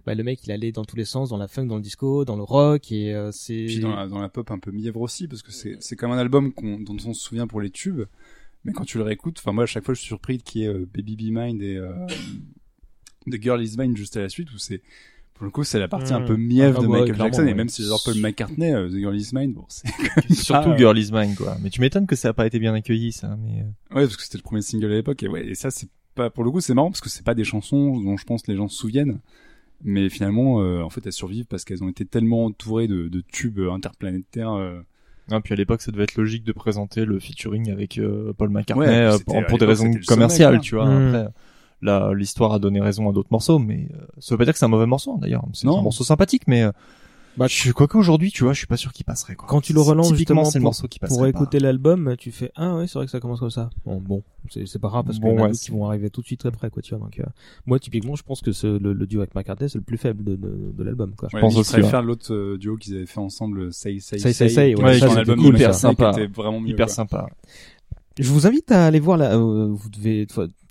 bah, le mec, il allait dans tous les sens, dans la funk, dans le disco, dans le rock, et euh, c'est... Puis dans la, dans la pop un peu mièvre aussi, parce que c'est, c'est comme un album qu'on, dont on se souvient pour les tubes, mais quand tu le réécoutes, enfin, moi, à chaque fois, je suis surpris qu'il y ait euh, Baby Be Mine et euh, The Girl Is Mine juste à la suite, où c'est, pour le coup, c'est la partie mmh. un peu mièvre ah, de ouais, Michael Jackson, ouais. Et même si j'adore Paul McCartney, uh, The Girl Is Mine, bon, c'est surtout ah, Girl Is Mine, quoi. Mais tu m'étonnes que ça a pas été bien accueilli, ça, mais... Ouais, parce que c'était le premier single à l'époque, et ouais, et ça, c'est pas, pour le coup, c'est marrant, parce que c'est pas des chansons dont je pense les gens se souviennent, mais finalement, euh, en fait, elles survivent parce qu'elles ont été tellement entourées de, de tubes interplanétaires, euh... Ah, puis à l'époque, ça devait être logique de présenter le featuring avec euh, Paul McCartney, ouais, euh, pour, pour des raisons commerciales, sommet, tu vois, mmh. après... Là, l'histoire a donné raison à d'autres morceaux, mais euh, ça veut pas dire que c'est un mauvais morceau, d'ailleurs. C'est non. un morceau sympathique, mais euh, bah, je suis quoi qu'aujourd'hui, tu vois, je suis pas sûr qu'il passerait, quoi. Quand tu le relances, justement, c'est le morceau qui passerait pour écouter pas. L'album, tu fais, ah ouais, c'est vrai que ça commence comme ça. Bon, bon, c'est, c'est pas grave parce bon, que ouais, les qui vont arriver tout de suite après, quoi, tu vois. Donc, euh, moi, typiquement, je pense que ce, le, le duo avec McCartney, c'est le plus faible de, de, de l'album, quoi. Ouais, je pense aussi. Je préfère ouais. l'autre euh, duo qu'ils avaient fait ensemble, Say Say Say. Say Say, ouais, c'est un album hyper sympa. Hyper sympa. Je vous invite à aller voir la, euh, vous devez,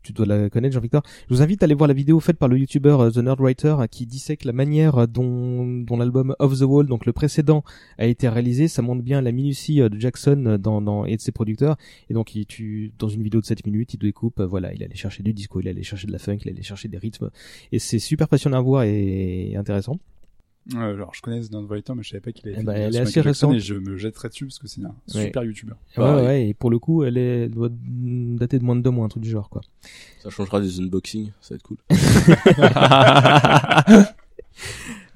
tu dois la connaître, Jean-Victor. Je vous invite à aller voir la vidéo faite par le youtubeur The Nerdwriter qui dissèque la manière dont, dont l'album Off the Wall, donc le précédent, a été réalisé. Ça montre bien la minutie de Jackson dans, dans, et de ses producteurs. Et donc, il, tu, dans une vidéo de sept minutes, il découpe, voilà, il allait chercher du disco, il allait chercher de la funk, il allait chercher des rythmes. Et c'est super passionnant à voir et intéressant. Euh, alors, je connais The Nerdwriter, mais je savais pas qu'il avait fait bah, elle est assez récente. Et je me jetterai dessus parce que c'est un ouais. super youtubeur. Ouais, ouais, ouais, et pour le coup, elle est, doit dater de moins de deux mois, un truc du genre, quoi. Ça changera des unboxings, ça va être cool.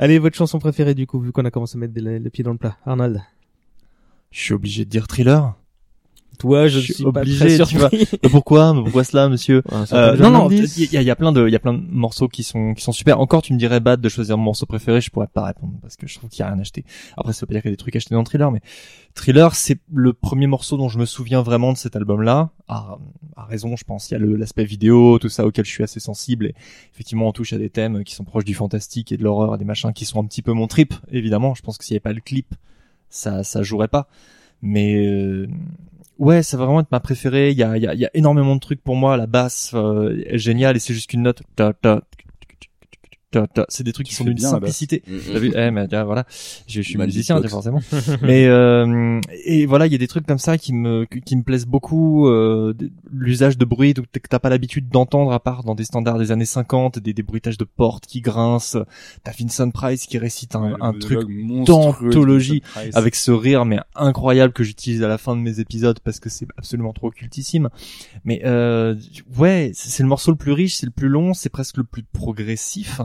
Allez, votre chanson préférée, du coup, vu qu'on a commencé à mettre le, le pied dans le plat. Arnold. Je suis obligé de dire Thriller. Toi, je, je suis obligé, pas très tu vois. Pourquoi, pourquoi cela, monsieur? Ouais, euh, non, non, il y a, y a plein de, il y a plein de morceaux qui sont, qui sont super. Encore, tu me dirais Bad de choisir mon morceau préféré, je pourrais pas répondre parce que je trouve qu'il y a rien acheté. Après, ça veut pas dire qu'il y a des trucs achetés dans Thriller, mais Thriller, c'est le premier morceau dont je me souviens vraiment de cet album-là. À, à raison, je pense. Il y a le, l'aspect vidéo, tout ça auquel je suis assez sensible. Et effectivement, on touche à des thèmes qui sont proches du fantastique et de l'horreur, et des machins qui sont un petit peu mon trip. Évidemment, je pense que s'il n'y avait pas le clip, ça, ça jouerait pas. Mais euh... ouais, ça va vraiment être ma préférée. Il y a, il y a, il y a énormément de trucs pour moi. La basse euh, est géniale et c'est juste qu'une note. Ta, ta, ta, ta. C'est des trucs qui sont d'une simplicité. T'as vu ? Eh, mais voilà, je, je suis musicien, forcément. Mais euh, et voilà, il y a des trucs comme ça qui me, qui me plaisent beaucoup. Euh, l'usage de bruit que t'as pas l'habitude d'entendre à part dans des standards des années cinquante, des, des bruitages de portes qui grincent. T'as Vincent Price qui récite un, ouais, un truc d'anthologie avec ce rire mais incroyable que j'utilise à la fin de mes épisodes parce que c'est absolument trop occultissime. Mais euh, ouais, c'est le morceau le plus riche, c'est le plus long, c'est presque le plus progressif.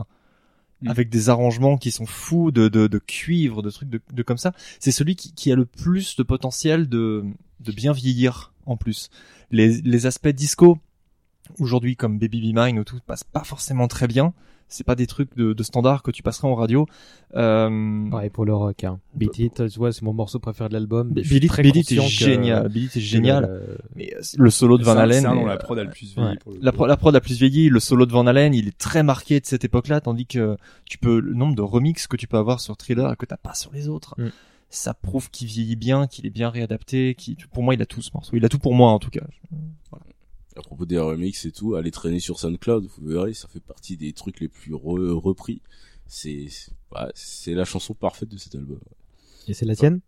Avec des arrangements qui sont fous de, de, de cuivre, de trucs de, de comme ça. C'est celui qui, qui a le plus de potentiel de, de bien vieillir, en plus. Les, les aspects disco, aujourd'hui, comme Baby Be Mine ou tout, passent pas forcément très bien. C'est pas des trucs de, de standard que tu passerais en radio. Euh... Pareil pour le rock, hein. Beat It, tu vois, c'est mon morceau préféré de l'album. Beat It, Beat It est génial. Beat It est génial. Euh... Mais le solo de Van Halen. C'est un dont la prod a le plus vieilli. Ouais. Pour le la, pro, la prod a plus vieilli. Le solo de Van Halen, il est très marqué de cette époque-là, tandis que tu peux, le nombre de remixes que tu peux avoir sur Thriller que t'as pas sur les autres. Mm. Ça prouve qu'il vieillit bien, qu'il est bien réadapté, qu'il, pour moi, il a tout ce morceau. Il a tout pour moi, en tout cas. Voilà. À propos des remix et tout, allez traîner sur SoundCloud, vous verrez, ça fait partie des trucs les plus re- repris. C'est, c'est, bah, c'est la chanson parfaite de cet album. Et c'est la tienne ?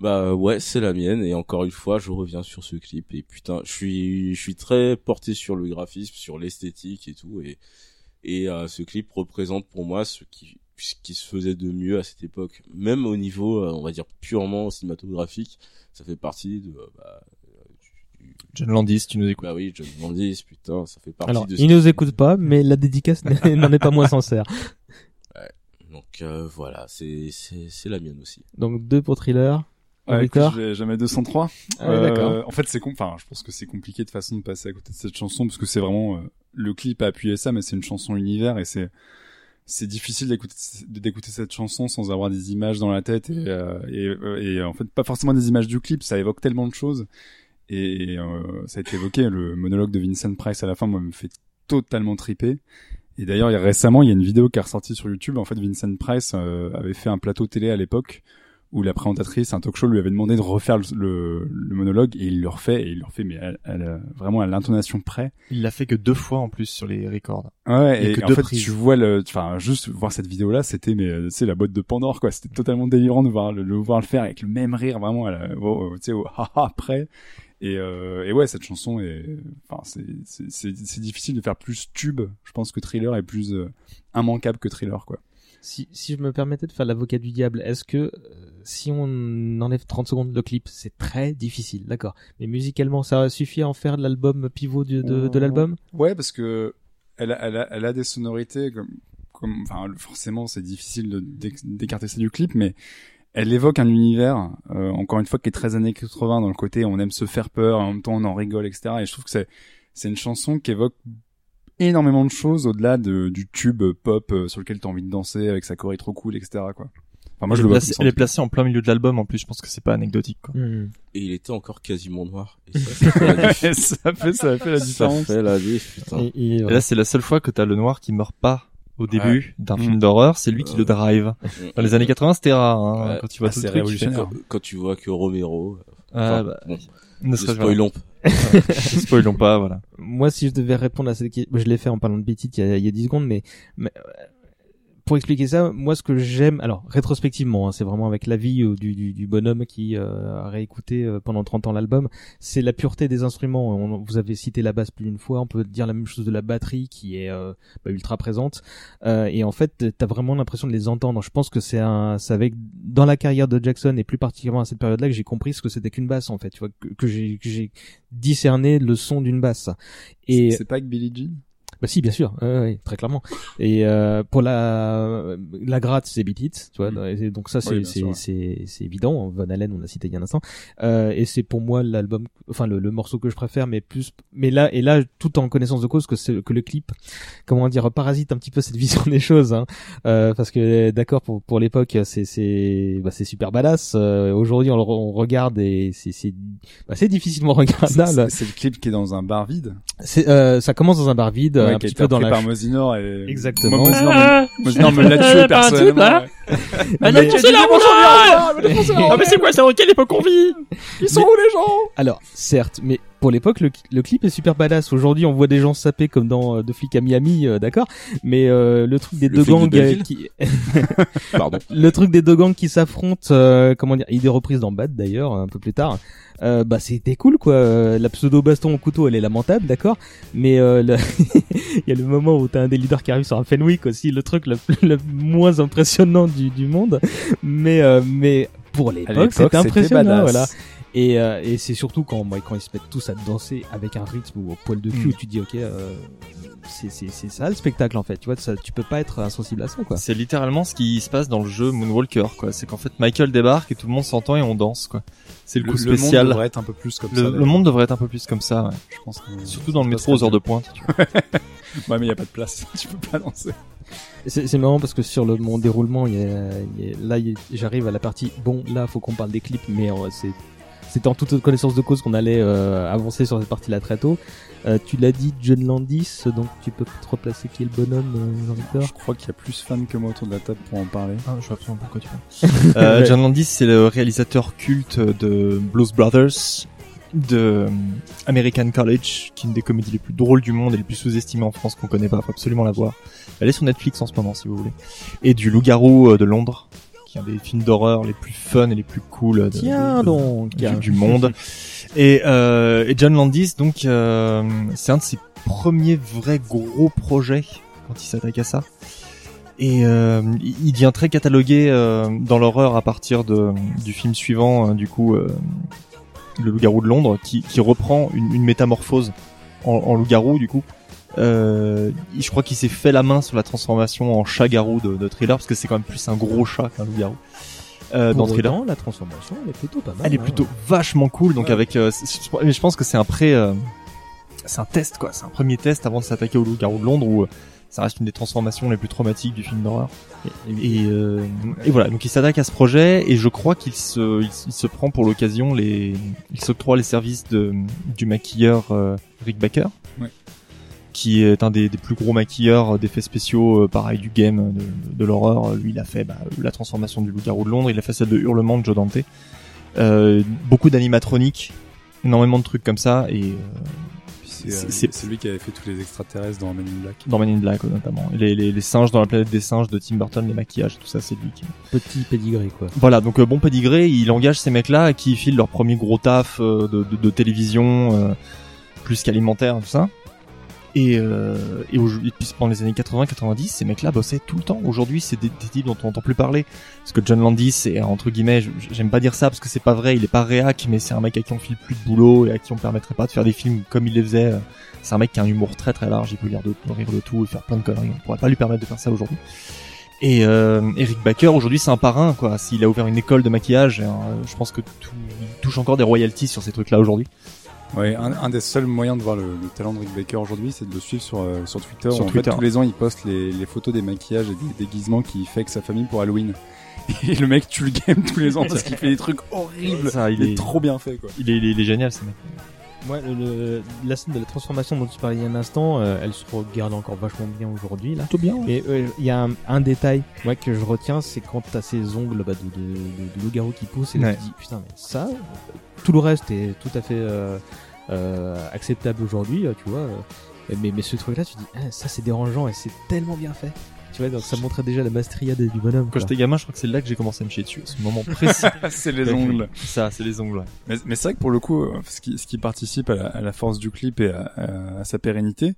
Bah ouais, c'est la mienne. Et encore une fois, je reviens sur ce clip. Et putain, je suis, je suis très porté sur le graphisme, sur l'esthétique et tout. Et et euh, ce clip représente pour moi ce qui, ce qui se faisait de mieux à cette époque. Même au niveau, euh, on va dire purement cinématographique, ça fait partie de. Euh, bah, John Landis, tu nous écoutes. Bah oui, John Landis, putain, ça fait partie. Alors, de. Il nous écoute pas, mais la dédicace n'en est pas moins sincère. Ouais. Donc euh, voilà, c'est c'est c'est la mienne aussi. Donc deux pour Thriller. Ouais, écoute, j'ai jamais deux cent trois. Ah, euh, d'accord. En fait, c'est enfin, je pense que c'est compliqué de façon de passer à côté de cette chanson parce que c'est vraiment euh, le clip a appuyé ça, mais c'est une chanson univers et c'est c'est difficile d'écouter d'écouter cette chanson sans avoir des images dans la tête et euh, et, et en fait pas forcément des images du clip, ça évoque tellement de choses. Et euh, ça a été évoqué, le monologue de Vincent Price à la fin, moi, me fait totalement triper. Et d'ailleurs, récemment, il y a une vidéo qui est ressortie sur YouTube. En fait, Vincent Price euh, avait fait un plateau télé à l'époque où la présentatrice, un talk show, lui avait demandé de refaire le, le, le monologue, et il le refait, et il le refait, mais elle, elle, vraiment à l'intonation près. Il l'a fait que deux fois, en plus, sur les records. Ouais, et, et que en fait, prises. Tu vois le, enfin, juste voir cette vidéo-là, c'était, mais, tu sais, la boîte de Pandore, quoi. C'était totalement délirant de voir le, de voir le faire avec le même rire, vraiment, tu sais, au haha près. Et, euh, et ouais, cette chanson est, enfin, c'est, c'est, c'est, c'est difficile de faire plus tube. Je pense que Thriller est plus euh, immanquable que Thriller, quoi. Si, si je me permettais de faire l'avocat du diable, est-ce que euh, si on enlève trente secondes de clip, c'est très difficile, d'accord. Mais musicalement, ça suffit à en faire de l'album pivot de, de, de l'album ? Ouais, parce que elle a, elle a, elle a des sonorités comme, comme, enfin, forcément, c'est difficile de, d'éc- d'écarter ça du clip, mais elle évoque un univers, euh, encore une fois, qui est très années quatre-vingts dans le côté, on aime se faire peur, en même temps on en rigole, et cetera. Et je trouve que c'est, c'est une chanson qui évoque énormément de choses au-delà de, du tube pop sur lequel t'as envie de danser avec sa choré trop cool, et cetera, quoi. Enfin, moi, je le vois. Elle est placée en plein milieu de l'album, en plus, je pense que c'est pas anecdotique, quoi. Mmh. Et il était encore quasiment noir. Et ça, fait ça fait, ça fait la différence. Ça fait la diff, putain. Et, et, ouais. Et là, c'est la seule fois que t'as le noir qui meurt pas au début ouais. d'un mmh. film d'horreur, c'est lui qui euh... le drive. Dans les années quatre-vingts, c'était rare, hein, ouais. quand tu vois ah, tout le truc. Fait... Quand, quand tu vois que Romero, enfin, ah, bah, bon, ne spoilons pas. spoilons pas, voilà. Moi, si je devais répondre à cette question, je l'ai fait en parlant de Beat It il y a, il y a dix secondes, mais, mais pour expliquer ça, moi, ce que j'aime, alors, rétrospectivement, hein, c'est vraiment avec l'avis du, du, du bonhomme qui euh, a réécouté euh, pendant trente ans l'album, c'est la pureté des instruments. On, vous avez cité la basse plus d'une fois, on peut dire la même chose de la batterie qui est euh, bah, ultra présente. Euh, et en fait, t'as vraiment l'impression de les entendre. Je pense que c'est un, c'est avec, dans la carrière de Jackson et plus particulièrement à cette période-là, que j'ai compris ce que c'était qu'une basse, en fait. Tu vois, que, que j'ai, que j'ai discerné le son d'une basse. Et c'est, c'est pas avec Billie Jean? Bah si, bien sûr, euh, oui, très clairement. Et euh, pour la la gratte, c'est Beat It, tu vois. Mmh. Donc ça, c'est oui, c'est, sûr, c'est, ouais. c'est c'est évident. Van Halen, on l'a cité il y a un instant. Euh, et c'est pour moi l'album, enfin le, le morceau que je préfère, mais plus, mais là et là, tout en connaissance de cause que c'est, que le clip, comment dire, parasite un petit peu cette vision des choses, hein. Euh, parce que d'accord, pour pour l'époque, c'est c'est bah c'est super badass. Euh, aujourd'hui, on, le, on regarde et c'est c'est bah, c'est difficilement regardable. C'est, c'est, c'est le clip qui est dans un bar vide. C'est euh, ça commence dans un bar vide. Ouais, un qui petit peu dans la par Mosinor et exactement. Moi, Mosinor, ah me... Mosinor me l'a tué personnellement. Là mais... mais... Ah mais c'est quoi ça, quelle époque on vit? Ils sont mais... où les gens? Alors certes, mais pour l'époque le, le clip est super badass. Aujourd'hui on voit des gens saper comme dans euh, De flics à Miami, euh, d'accord, mais euh, le truc des le deux gangs de qui pardon le truc des deux gangs qui s'affrontent, euh, comment dire, il y a des reprises dans Bad d'ailleurs un peu plus tard. Euh, bah c'était cool quoi, la pseudo baston au couteau elle est lamentable, d'accord, mais euh, le... il y a le moment où t'as un des leaders qui arrive sur un Fenwick aussi, le truc le, le moins impressionnant du, du monde, mais euh, mais pour l'époque, l'époque c'était impressionnant, voilà. Et, euh, et c'est surtout quand, quand ils se mettent tous à danser avec un rythme ou au poil de cul, mmh. tu te dis ok, euh, c'est, c'est, c'est ça le spectacle en fait, tu vois, ça, tu peux pas être insensible à ça quoi. C'est littéralement ce qui se passe dans le jeu Moonwalker quoi, c'est qu'en fait Michael débarque et tout le monde s'entend et on danse quoi. C'est le coup le, spécial. Le monde devrait être un peu plus comme le, ça. Le monde devrait être un peu plus comme ça, ouais. Je pense que, surtout dans le métro aux heures de pointe. Tu vois. Ouais mais y a pas de place, tu peux pas danser. C'est, c'est marrant parce que sur le, mon déroulement, y a, y a, là y a, j'arrive à la partie, bon là faut qu'on parle des clips, mais euh, c'est... C'était en toute connaissance de cause qu'on allait euh, avancer sur cette partie-là très tôt. Euh, tu l'as dit, John Landis, donc tu peux te replacer qui est le bonhomme, euh, Jean-Victor ? Je crois qu'il y a plus fan que moi autour de la table pour en parler. Ah, je vois absolument pourquoi tu parles. euh, John Landis, c'est le réalisateur culte de Blues Brothers, de American College, qui est une des comédies les plus drôles du monde et les plus sous-estimées en France qu'on connaît pas. Faut absolument la voir. Elle est sur Netflix en ce moment, si vous voulez. Et du Loup-garou de Londres. Un des films d'horreur les plus fun et les plus cool de, Tiens de, donc, de, du monde. Et, euh, et John Landis, donc, euh, c'est un de ses premiers vrais gros projets quand il s'attaque à ça. Et euh, il devient très catalogué euh, dans l'horreur à partir de, du film suivant, euh, du coup, euh, Le Loup-garou de Londres, qui, qui reprend une, une métamorphose en, en loup-garou, du coup. Euh, je crois qu'il s'est fait la main sur la transformation en chat-garou de, de Thriller, parce que c'est quand même plus un gros chat qu'un loup-garou. Euh, Pour dans Thriller. Autant, la transformation, elle est plutôt pas mal. Elle est hein, plutôt ouais. vachement cool, donc ouais. avec, euh, je, je pense que c'est un pré, euh, c'est un test quoi, c'est un premier test avant de s'attaquer au Loup-garou de Londres où euh, ça reste une des transformations les plus traumatiques du film d'horreur. Et, et, euh, et voilà, donc il s'attaque à ce projet et je crois qu'il se, il, il se prend pour l'occasion les, il s'octroie les services de, du maquilleur euh, Rick Baker. Ouais. qui est un des, des plus gros maquilleurs d'effets spéciaux, euh, pareil, du game, de, de l'horreur. Lui, il a fait bah, la transformation du loup-garou de Londres, il a fait celle de Hurlement de Joe Dante. Euh, beaucoup d'animatroniques, énormément de trucs comme ça, et... Euh, C'est, c'est, c'est lui qui avait fait tous les extraterrestres dans Man in Black. Dans Man in Black, notamment. Les, les, les singes dans la planète des singes de Tim Burton, les maquillages, tout ça, c'est lui qui... Petit pédigré, quoi. Voilà, donc bon pédigré, il engage ces mecs-là qui ils filent leur premier gros taf de, de, de télévision, euh, plus qu'alimentaire, tout ça. Et, euh, et, et puis pendant les années quatre-vingts quatre-vingt-dix, ces mecs-là bossaient tout le temps. Aujourd'hui, c'est des, des types dont on n'entend plus parler. Parce que John Landis est, entre guillemets, j'aime pas dire ça parce que c'est pas vrai, il est pas réac, mais c'est un mec à qui on file plus de boulot et à qui on permettrait pas de faire des films comme il les faisait. C'est un mec qui a un humour très très large, il peut lire de, rire de tout et faire plein de conneries. On pourrait pas lui permettre de faire ça aujourd'hui. Et, euh, et Rick Baker, aujourd'hui, c'est un parrain, quoi. S'il a ouvert une école de maquillage, hein, je pense que tout, il touche encore des royalties sur ces trucs-là aujourd'hui. Ouais, un, un des seuls moyens de voir le, le talent de Rick Baker aujourd'hui, c'est de le suivre sur, euh, sur Twitter. Sur en Twitter. Fait, tous les ans, il poste les, les photos des maquillages et des déguisements qu'il fait avec sa famille pour Halloween. Et le mec tue le game tous les ans parce qu'il fait des trucs horribles. Ça, il, il est, est trop bien fait, quoi. Il est, il est, il est génial, ce mec. Ouais, le, le, la scène de la transformation dont tu parlais il y a un instant, euh, elle se regarde encore vachement bien aujourd'hui, là. Tout bien, ouais. Et il euh, y a un, un détail, moi, que je retiens, c'est quand t'as ces ongles, bah, de, de, de, de loup-garou qui poussent, et ouais. Là, tu dis, putain, mais ça, tout le reste est tout à fait, euh, euh, acceptable aujourd'hui, tu vois. Euh, mais, mais ce truc-là, tu dis, ah, ça, c'est dérangeant et c'est tellement bien fait. Tu vois, donc ça montrait déjà la maestria du bonhomme. Quand j'étais gamin, je crois que c'est là que j'ai commencé à me chier dessus. À ce moment précis. C'est les ongles. Ça, c'est les ongles. Ouais. Mais, mais c'est vrai que pour le coup, ce qui, ce qui participe à la, à la force du clip et à, à, à sa pérennité,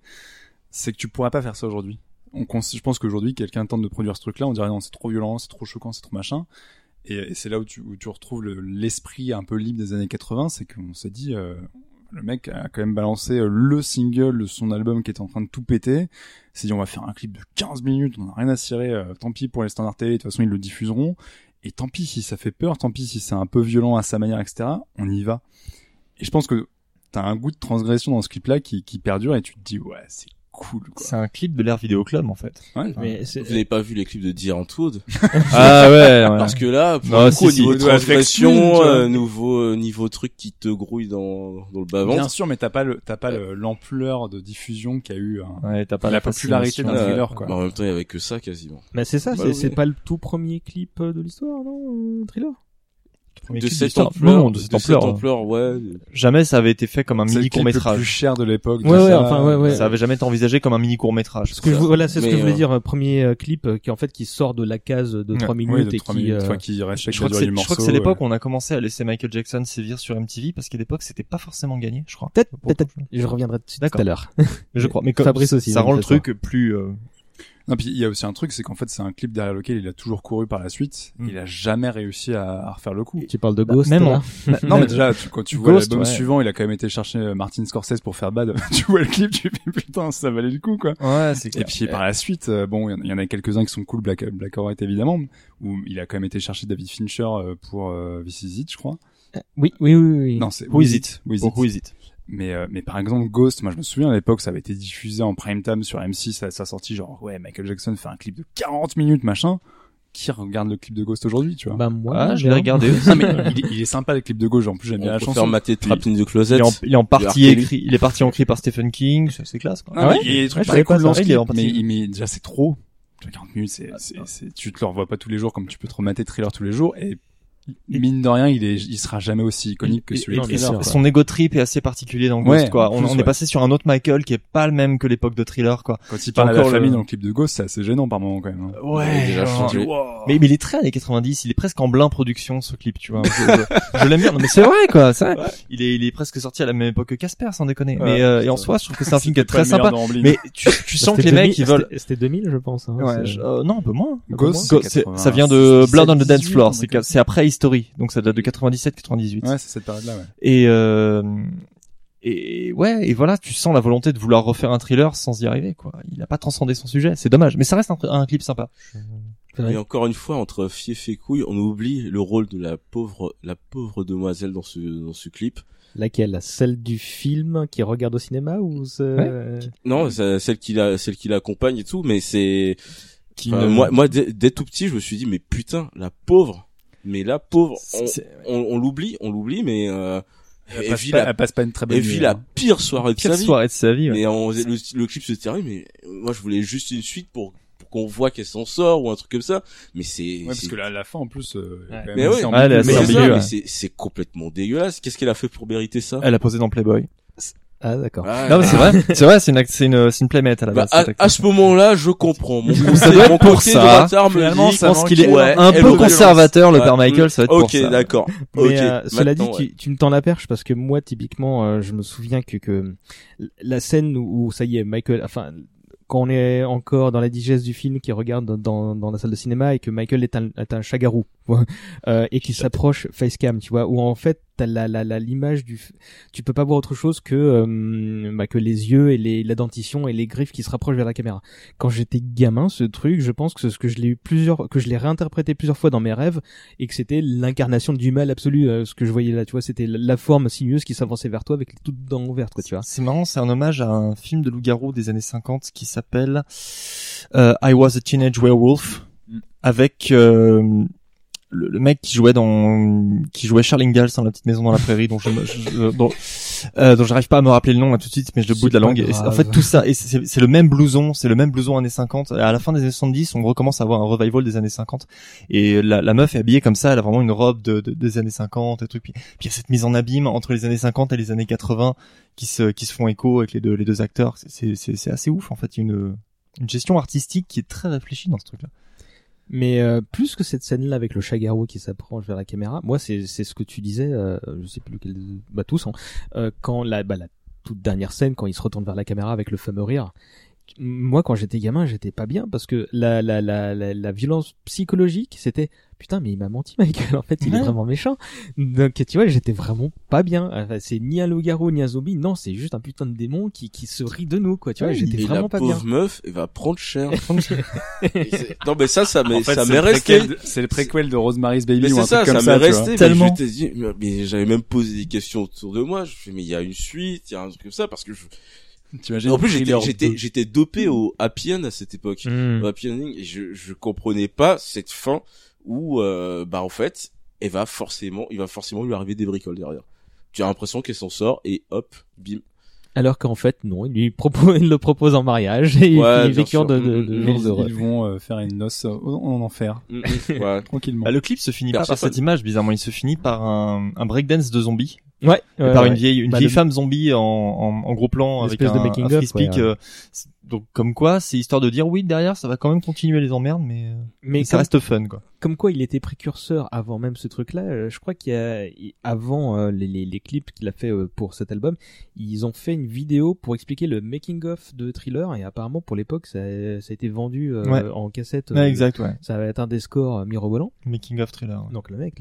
c'est que tu pourrais pas faire ça aujourd'hui. On, je pense qu'aujourd'hui, quelqu'un tente de produire ce truc-là, on dirait non, c'est trop violent, c'est trop choquant, c'est trop machin. Et, et c'est là où tu, où tu retrouves le, l'esprit un peu libre des années quatre-vingts, c'est qu'on s'est dit, euh, le mec a quand même balancé le single de son album qui était en train de tout péter. Il s'est dit, on va faire un clip de quinze minutes, on n'a rien à cirer, euh, tant pis pour les standards télé, de toute façon ils le diffuseront. Et tant pis si ça fait peur, tant pis si c'est un peu violent à sa manière, et cetera. On y va. Et je pense que t'as un goût de transgression dans ce clip-là qui, qui perdure et tu te dis, ouais, c'est cool, quoi. C'est un clip de l'ère Vidéoclub, en fait. Ouais, mais enfin, vous n'avez pas vu les clips de Dear Antwood? Ah ouais, ouais. Parce que là, pour non, coup, si, au niveau si, de transgression, euh, nouveau euh, niveau truc qui te grouille dans dans le bas-ventre. Bien sûr, mais t'as pas le t'as pas le, l'ampleur de diffusion qu'a eu hein, ouais, t'as pas la popularité d'un Thriller, quoi. Bah, en même temps, il y avait que ça quasiment. Mais c'est ça, bah, c'est oui. C'est pas le tout premier clip de l'histoire, non, Thriller. De cette ampleur, de cette ampleur, ouais. Jamais ça avait été fait comme un c'est mini court-métrage. C'est le plus cher de l'époque. De ouais, ça, ouais, enfin, ouais, ouais. Ça avait jamais été envisagé comme un mini court-métrage. Ce que je, voilà, c'est mais ce que je voulais euh... dire. Premier clip qui, en fait, qui sort de la case de trois ouais, minutes de et qui, euh... enfin, qui reste je crois que c'est, je morceau, crois que c'est ouais. L'époque où on a commencé à laisser Michael Jackson sévir sur M T V parce qu'à l'époque, c'était pas forcément gagné, je crois. Peut-être, peut-être. Je reviendrai tout à l'heure. Je crois. Mais comme Fabrice aussi. Ça rend le truc plus, non, puis il y a aussi un truc, c'est qu'en fait, c'est un clip derrière lequel il a toujours couru par la suite. Mm. Il a jamais réussi à, à refaire le coup. Tu parles de Ghost, bah, même hein. Non, mais déjà, tu, quand tu vois Ghost, l'album ouais. Suivant, il a quand même été chercher Martin Scorsese pour faire Bad. Tu vois le clip, tu fais putain, ça valait le coup, quoi. Ouais, c'est clair. Et puis, ouais. Par la suite, bon, il y, y en a quelques-uns qui sont cool, Black, Black or White, évidemment, où il a quand même été chercher David Fincher pour euh, This Is It, je crois. Euh, oui, oui, oui, oui. Non, c'est Who Is It? Who Is It? Who Is It? Mais euh, mais par exemple Ghost, moi je me souviens à l'époque ça avait été diffusé en prime time sur M six à sa sortie, genre ouais Michael Jackson fait un clip de quarante minutes machin. Qui regarde le clip de Ghost aujourd'hui, tu vois? Bah moi, ah, je l'ai regardé. Non mais il est, il est sympa le clip de Ghost, en plus j'aime bien la chanson. On peut faire mater Trapped in the Closet. Il est en, il est en partie écrit, il est parti en cri par Stephen King, c'est, c'est classe quoi. Ah ouais, il y a des trucs très cool dans ce clip, mais mais déjà c'est trop. quarante minutes c'est c'est, c'est tu te le revois pas tous les jours comme tu peux te remater Thriller tous les jours et mine de rien, il est, il sera jamais aussi iconique que celui de Thriller. Son ego trip est assez particulier dans Ghost, ouais, quoi. On, plus, on est passé ouais. Sur un autre Michael qui est pas le même que l'époque de Thriller, quoi. Quand il parle à la famille le... dans le clip de Ghost, c'est assez gênant par moment, quand même. Hein. Ouais. ouais déjà, je wow. Mais, mais il est très années quatre-vingt-dix, il est presque en blind production, ce clip, tu vois. je, je l'aime bien, non, mais c'est vrai, quoi. C'est vrai. Ouais. Il est, il est presque sorti à la même époque que Casper, sans déconner. Ouais, mais, euh, et en soi, je trouve que c'est un film qui est très sympa. Mais tu, tu sens que les mecs, ils veulent. C'était deux mille, je pense, hein. Non, un peu moins. Ghost, ça vient de Blood on the Dance Floor. C'est après History, donc ça date de quatre-vingt-dix-sept quatre-vingt-dix-huit. Ouais, c'est cette période-là, ouais. Et, euh, et ouais, et voilà, tu sens la volonté de vouloir refaire un Thriller sans y arriver, quoi. Il a pas transcendé son sujet, c'est dommage, mais ça reste un, un clip sympa. Et encore une fois, entre fief et couille, on oublie le rôle de la pauvre, la pauvre demoiselle dans ce, dans ce clip. Laquelle? Celle du film qui regarde au cinéma ou ce... ouais. Non, celle qui la, celle qui l'accompagne et tout, mais c'est, qui enfin, ne... moi, moi, dès, dès tout petit, je me suis dit, mais putain, la pauvre. Mais là, pauvre, on, on, on l'oublie, on l'oublie, mais euh, Elle, elle, passe, pas, la, elle passe pas une très bonne elle nuit. Elle vit la pire soirée de pire sa vie. soirée de sa vie. Ouais. Et on, le, le clip se termine, mais moi je voulais juste une suite pour, pour qu'on voit qu'elle s'en sort ou un truc comme ça. Mais c'est. Ouais, c'est... parce que la, la fin en plus. Euh, ouais. Mais ouais, ah, mais, c'est, ça, ouais. mais c'est, c'est complètement dégueulasse. Qu'est-ce qu'elle a fait pour mériter ça? Elle a posé dans Playboy. Ah d'accord. Ah, non mais c'est vrai, c'est vrai, c'est une c'est une c'est une playmate à la base. Bah, à, à ce moment-là, je comprends. Mon conseil, mon pour ça. Finalement, je pense qu'il est ouais, un peu conservateur le ouais. père Michael, ça va être okay, pour ça. Ok d'accord. Mais okay. Euh, cela dit, ouais. tu, tu me tends la perche parce que moi typiquement, euh, je me souviens que que la scène où, où ça y est, Michael, enfin quand on est encore dans la digeste du film, qui regarde dans, dans dans la salle de cinéma et que Michael est un est un chagarou euh, et qui s'approche facecam, tu vois, où en fait t'as la la la l'image du tu peux pas voir autre chose que euh, bah que les yeux et les la dentition et les griffes qui se rapprochent vers la caméra. Quand j'étais gamin, ce truc, je pense que ce que je l'ai eu plusieurs que je l'ai réinterprété plusieurs fois dans mes rêves et que c'était l'incarnation du mal absolu, euh, ce que je voyais là, tu vois, c'était la forme sinueuse qui s'avançait vers toi avec les toutes dents ouvertes, quoi, tu vois. C'est marrant, c'est un hommage à un film de loup-garou des années cinquante qui s'appelle euh, I Was a Teenage Werewolf avec euh, Le, le mec qui jouait dans qui jouait Charles Ingalls dans La Petite Maison dans la Prairie, dont je, je, je dont, euh, dont j'arrive pas à me rappeler le nom là tout de suite, mais je le bout de la langue. Et en fait tout ça, et c'est, c'est le même blouson, c'est le même blouson années cinquante. À la fin des années soixante-dix, on recommence à avoir un revival des années cinquante. Et la, la meuf est habillée comme ça, elle a vraiment une robe de, de des années cinquante et tout. Puis il y a cette mise en abîme entre les années cinquante et les années quatre-vingts qui se qui se font écho avec les deux les deux acteurs. C'est c'est c'est, c'est assez ouf en fait, une une gestion artistique qui est très réfléchie dans ce truc là. Mais euh, plus que cette scène-là avec le chagarou qui s'approche vers la caméra, moi c'est c'est ce que tu disais, euh, je sais plus lequel, bah tous, hein, euh, quand la bah la toute dernière scène quand il se retourne vers la caméra avec le fameux rire. Moi quand j'étais gamin, j'étais pas bien parce que la la la la, la violence psychologique, c'était putain mais il m'a menti Michael, en fait il ouais. est vraiment méchant. Donc tu vois, j'étais vraiment pas bien. Enfin, c'est ni un loup-garou ni un zombie, non, c'est juste un putain de démon qui qui se rit de nous, quoi, tu vois, ouais, j'étais vraiment pas bien. Et la pauvre meuf, elle va prendre cher. Non mais ça ça m'est en fait, ça m'est resté, de, c'est le préquel de Rosemary's Baby mais ou un ça, truc comme ça. Ça m'est resté mais tellement. Je dit, mais, mais j'avais même posé des questions autour de moi, je fais mais il y a une suite, il y a un truc comme ça parce que je T'imagines en plus j'étais j'étais de... j'étais dopé au happy end à cette époque, mmh. au happy ending, et je je comprenais pas cette fin où euh, bah en fait elle va forcément il va forcément lui arriver des bricoles derrière. Tu as l'impression qu'elle s'en sort et hop bim. Alors qu'en fait non, il lui propose, il le propose en mariage et ouais, il vécure de de, de jours heureux. Ils vont euh, faire une noce en enfer. Ouais. Tranquillement. Bah, le clip se finit pas par cette image bizarrement, il se finit par un, un breakdance de zombies. Ouais, ouais par ouais, une vieille une bah, vieille le... femme zombie en en, en gros plan avec un, de un free speak. Ouais, ouais. Euh, donc comme quoi, c'est histoire de dire oui derrière, ça va quand même continuer les emmerdes, mais mais, mais ça comme... reste fun quoi. Comme quoi, il était précurseur avant même ce truc-là. Euh, je crois qu'il y a avant euh, les, les les clips qu'il a fait euh, pour cet album, ils ont fait une vidéo pour expliquer le making of de Thriller et apparemment pour l'époque ça ça a été vendu euh, ouais. en cassette. Euh, ouais, exact, ouais. Ça avait atteint des scores euh, mirobolants. Making of Thriller. Ouais. Donc le mec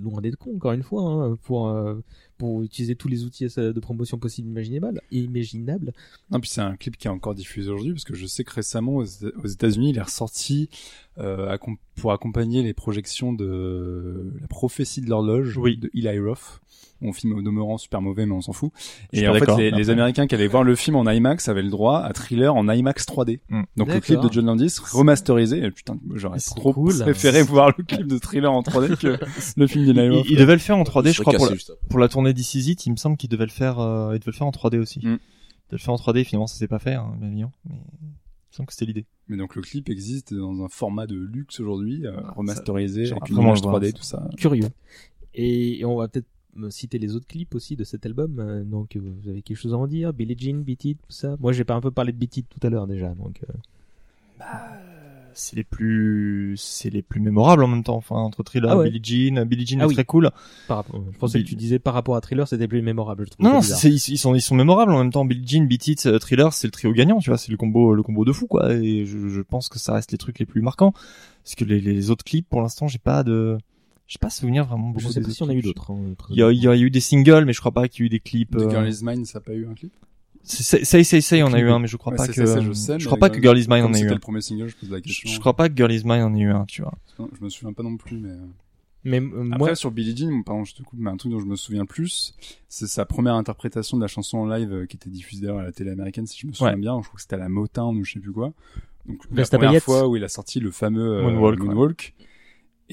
loin d'être con encore une fois hein, pour euh, pour utiliser tous les outils de promotion possibles imaginables et imaginables. Non, puis c'est un clip qui est encore diffusé aujourd'hui parce que je sais que récemment aux, aux États-Unis il est ressorti euh, pour accompagner les projections de La Prophétie de l'horloge oui. de Eli Roth. On filme au demeurant super mauvais mais on s'en fout. Et en fait les, les Américains qui allaient voir le film en IMAX avaient le droit à Thriller en IMAX trois D. Mmh. Donc d'accord. Le clip de John Landis remasterisé. Et putain j'aurais c'est trop cool, préféré hein. voir le clip de Thriller en trois D que le film d'Eli Roth. Il, il devait le faire en trois D je, je crois pour la, pour la tournée This Is It, il me semble qu'il devait le faire, euh, il devait le faire en trois D aussi. Mm. Il devait le faire en trois D, finalement ça s'est pas fait, hein, bien évidemment, mais il me semble que c'était l'idée. Mais donc le clip existe dans un format de luxe aujourd'hui, euh, ah, remasterisé, ça, avec une image trois D, ça. Tout ça. Curieux. Et, et on va peut-être citer les autres clips aussi de cet album, euh, donc vous avez quelque chose à en dire? Billie Jean, Beat It, tout ça. Moi j'ai pas un peu parlé de Beat It tout à l'heure déjà, donc... Euh... Bah... c'est les plus c'est les plus mémorables en même temps, enfin entre Thriller ah ouais. Billie Jean Billie Jean ah est oui. très cool par rapport je pensais Bill... que tu disais par rapport à Thriller c'était plus mémorable, je trouve non c'est, ils sont ils sont mémorables en même temps. Billie Jean, Beat It, Thriller, c'est le trio gagnant, tu vois, c'est le combo le combo de fou quoi, et je, je pense que ça reste les trucs les plus marquants parce que les, les autres clips pour l'instant j'ai pas de j'ai pas souvenir vraiment beaucoup. Je sais pas si on a eu d'autres hein, il y a, il y a eu des singles mais je crois pas qu'il y ait eu des clips. The Girl Is Mine, ça a pas eu un clip? Say Say Say, on a eu un, mais je crois ouais, pas que, ça, je, sais, je crois pas que Girl Is Mine en a eu un. C'était le premier single, je pose la question. Je, je crois pas que Girl Is Mine en a eu un, tu vois. Je me souviens pas non plus, mais. Mais, euh, après, moi... sur Billie Jean, pardon, je te coupe, mais un truc dont je me souviens plus, c'est sa première interprétation de la chanson en live, euh, qui était diffusée d'ailleurs à la télé américaine, si je me souviens ouais. bien. Je crois que c'était à la Motown ou je sais plus quoi. Donc, la première fois où il a sorti le fameux euh, Moonwalk. Moonwalk.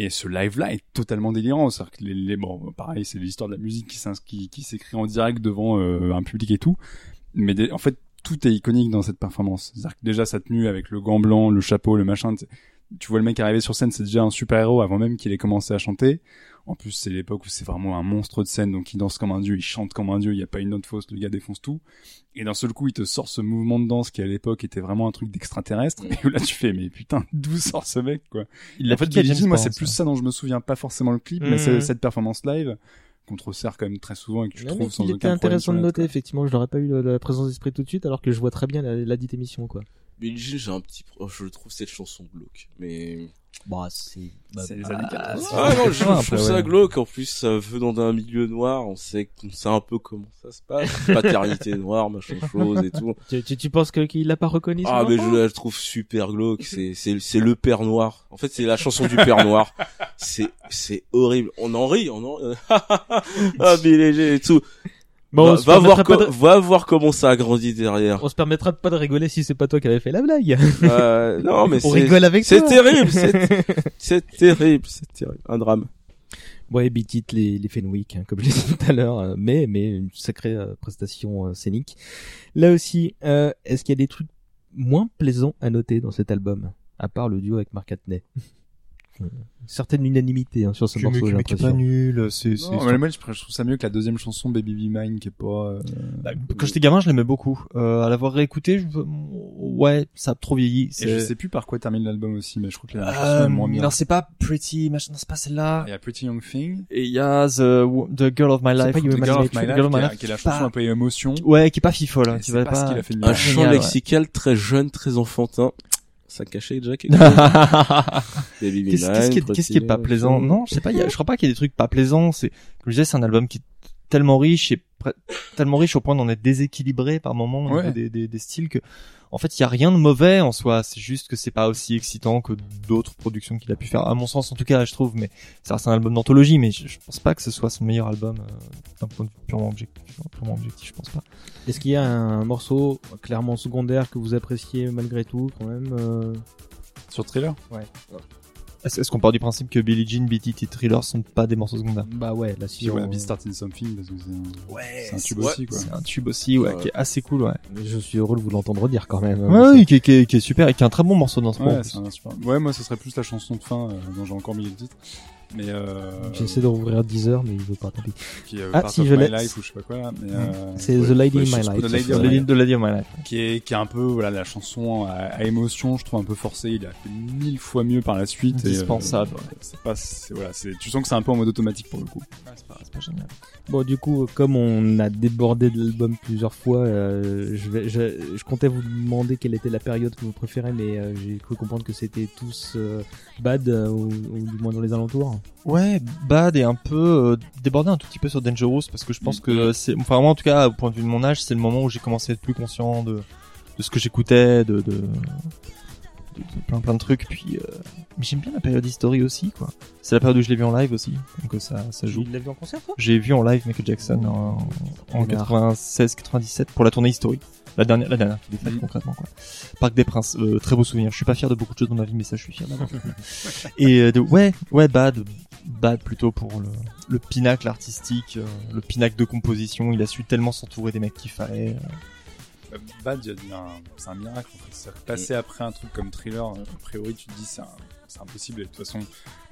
Et ce live-là est totalement délirant. C'est-à-dire que les, les, bon, pareil, c'est l'histoire de la musique qui, qui, qui s'écrit en direct devant euh, un public et tout. Mais dé- en fait, tout est iconique dans cette performance. C'est-à-dire que déjà, sa tenue avec le gant blanc, le chapeau, le machin... T'sais... Tu vois le mec arriver sur scène, c'est déjà un super-héros avant même qu'il ait commencé à chanter. En plus, c'est l'époque où c'est vraiment un monstre de scène, donc il danse comme un dieu, il chante comme un dieu, il n'y a pas une note fausse, le gars défonce tout. Et d'un seul coup, il te sort ce mouvement de danse qui, à l'époque, était vraiment un truc d'extraterrestre. Et où là, tu fais, mais putain, d'où sort ce mec, quoi? Il en fait, Billie Jean, moi, c'est plus ça dont je me souviens, pas forcément le clip, mmh. mais c'est cette performance live qu'on te resserre quand même très souvent et que je non, trouve sans aucun problème. C'était intéressant de noter, effectivement, je n'aurais pas eu la présence d'esprit tout de suite, alors que je vois très bien la, la dite émission, quoi. Billie Jean, j'ai un petit, oh, je trouve cette chanson glauque, mais bah c'est, bah, c'est les années quatre-vingts. Ah non, je trouve, je trouve ça glauque. En plus, euh, venant d'un milieu noir, on sait, on sait un peu comment ça se passe, paternité noire, machin chose et tout. Tu, tu, tu penses que qu'il l'a pas reconnu? Ah mais je la trouve super glauque. C'est, c'est, c'est le Père Noir. En fait, c'est la chanson du Père Noir. C'est, c'est horrible. On en rit, on en, ah mais léger et tout. Bon, va, va, voir co- de... va voir comment ça a grandi derrière. On se permettra pas de rigoler si c'est pas toi qui avais fait la blague. Euh, non, mais on c'est, rigole avec c'est toi. Terrible, c'est, c'est terrible, c'est terrible. Un drame. Ouais, bon, Beat It, les, les Fenwick, hein, comme je l'ai dit tout à l'heure, mais, mais une sacrée euh, prestation euh, scénique. Là aussi, euh, est-ce qu'il y a des trucs moins plaisants à noter dans cet album? À part le duo avec Mark Catney. Certaine unanimité hein, sur ce tu morceau, j'ai l'impression. C'est pas nul, c'est, c'est non, mais moi, je trouve ça mieux que la deuxième chanson, Baby Be Mine, qui est pas... Euh... Bah, quand j'étais gamin, je l'aimais beaucoup. Euh, à l'avoir réécouté, je... ouais, ça a trop vieilli. C'est... Et je sais plus par quoi termine l'album aussi, mais je crois que la chanson euh, est moins bien. Non, c'est pas Pretty, machin, c'est pas celle-là. Il y a Pretty Young Thing. Et il y a The, the Girl of My Life. The Girl of My Life, qui est la chanson un peu émotion. Ouais, qui est pas fifole, hein, qui va pas... Ce qu'il a fait de un chant lexical très jeune, très enfantin. Ça cachait déjà quelque chose. Baby Be Mine, qu'est-ce, qu'est-ce, qu'est-ce qui est pas plaisant? Non, je sais pas, y a, je crois pas qu'il y ait des trucs pas plaisants. C'est, comme je disais, c'est un album qui est tellement riche et pr- tellement riche au point d'en être déséquilibré par moments, ouais. des, des, des styles que, en fait, il y a rien de mauvais en soi. C'est juste que c'est pas aussi excitant que d'autres productions qu'il a pu faire. À mon sens, en tout cas, je trouve, mais ça reste un album d'anthologie, mais je, je pense pas que ce soit son meilleur album, euh, d'un point de vue purement objectif, purement objectif, je pense pas. Est-ce qu'il y a un morceau clairement secondaire que vous appréciez malgré tout, quand même, euh... Sur Thriller? Ouais. ouais. Est-ce, est-ce qu'on part du principe que Billie Jean, Beat It et Thriller sont pas des morceaux secondaires? Bah ouais, là si. Wanna Be Starting Something, parce que c'est un, ouais, c'est un tube c'est, aussi, quoi. C'est un tube aussi, ouais, ouais, qui est assez cool, ouais. Mais je suis heureux de vous l'entendre dire quand même. Ouais, oui, qui est, qui est, qui est super et qui est un très bon morceau dans ce moment. Ouais, c'est un super. Ouais, moi, ce serait plus la chanson de fin, euh, dont j'ai encore mis le titre. Mais euh... J'essaie de rouvrir Deezer, mais il veut pas, tant pis. Qui, euh, ah, si, je l'ai. Life, ou je sais pas quoi, mais, euh, c'est ouais, The Lady ouais, in My Life. The Lady, the Lady, the Lady of My Life. Qui est, qui est un peu, voilà, la chanson à, à émotion, je trouve un peu forcée. Il a fait mille fois mieux par la suite. Indispensable. Euh, c'est pas, c'est, voilà, c'est, tu sens que c'est un peu en mode automatique pour le coup. Ouais, c'est pas, c'est pas génial. Bon, du coup, comme on a débordé de l'album plusieurs fois, euh, je vais, je, je comptais vous demander quelle était la période que vous préférez, mais euh, j'ai cru comprendre que c'était tous euh, Bad, euh, ou, ou du moins dans les alentours. Ouais, Bad est un peu euh, débordé un tout petit peu sur Dangerous, parce que je pense que c'est, enfin moi en tout cas au point de vue de mon âge, c'est le moment où j'ai commencé à être plus conscient de, de ce que j'écoutais, de, de, de, de plein plein de trucs. Puis, euh... mais j'aime bien la période History aussi, quoi. C'est la période où je l'ai vu en live aussi, donc ça ça joue. Tu l'as vu en concert, toi ? J'ai vu en live Michael Jackson oh. en, en quatre-vingt-seize quatre-vingt-dix-sept pour la tournée History. La dernière, la dernière, qui est faite concrètement, quoi. Parc des Princes, euh, très beau souvenir. Je suis pas fier de beaucoup de choses dans ma vie, mais ça, je suis fier d'avoir. Et euh, de, ouais, ouais, Bad, Bad plutôt pour le, le pinacle artistique, euh, le pinacle de composition. Il a su tellement s'entourer des mecs qu'il fallait. Euh. Bad, il y a un, c'est un miracle. En fait. C'est passer après un truc comme Thriller. A priori, tu te dis c'est, un, c'est impossible. Et de toute façon,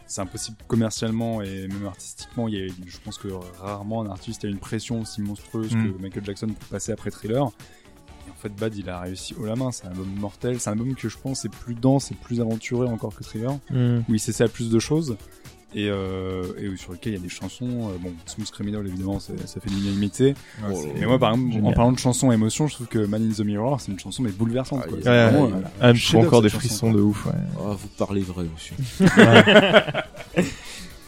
c'est impossible commercialement et même artistiquement. Il y a, je pense que rarement un artiste a une pression aussi monstrueuse mm. que Michael Jackson pour passer après Thriller. En fait, Bad, il a réussi haut la main. C'est un album mortel. C'est un album que je pense est plus dense et plus aventuré encore que Thriller, mm. où il s'essaie à plus de choses et, euh, et où, sur lequel il y a des chansons. Euh, bon, Smooth Criminal, évidemment, ça fait une unanimité. Ouais, et moi, par exemple, génial. En parlant de chansons émotions, je trouve que Man in the Mirror, c'est une chanson mais bouleversante. Ah, quoi. Yeah, yeah, vraiment, yeah, yeah. Ah, je trouve encore des frissons de ouf. Ouais. Oh, vous parlez vrai, monsieur.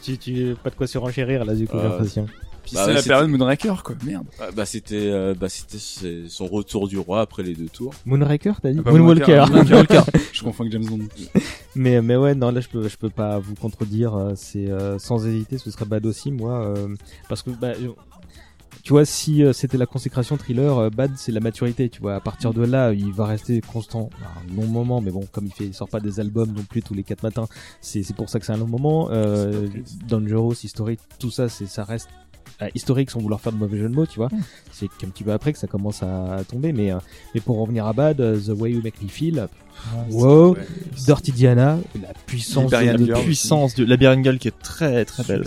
tu, tu, pas de quoi se renchérir là, du coup, j'ai euh... l'impression. Bah, c'est bah, la c'était... période Moonraker, quoi, merde. Ah, bah, c'était, euh, bah, c'était son retour du roi après les deux tours. Moonraker, t'as dit? Ah, Moonwalker. Moonwalker. Moonwalker. Je confonds avec James Bond. mais, mais ouais, non, là, je peux, je peux pas vous contredire. C'est, euh, sans hésiter, ce serait Bad aussi, moi, euh, parce que, bah, tu vois, si euh, c'était la consécration, Thriller, euh, Bad, c'est la maturité, tu vois. À partir de là, il va rester constant. Un long moment, mais bon, comme il fait, il sort pas des albums non plus tous les quatre matins, c'est, c'est pour ça que c'est un long moment. Euh, Dangerous, History, tout ça, c'est, ça reste euh, historique sans vouloir faire de mauvais jeu de mots, tu vois. Ouais. C'est qu'un petit peu après que ça commence à, à tomber, mais, euh, mais pour revenir à Bad, euh, The Way You Make Me Feel, ah, wow, ouais, Dirty Diana, la puissance, de, de puissance de la Berengueul qui est très très belle.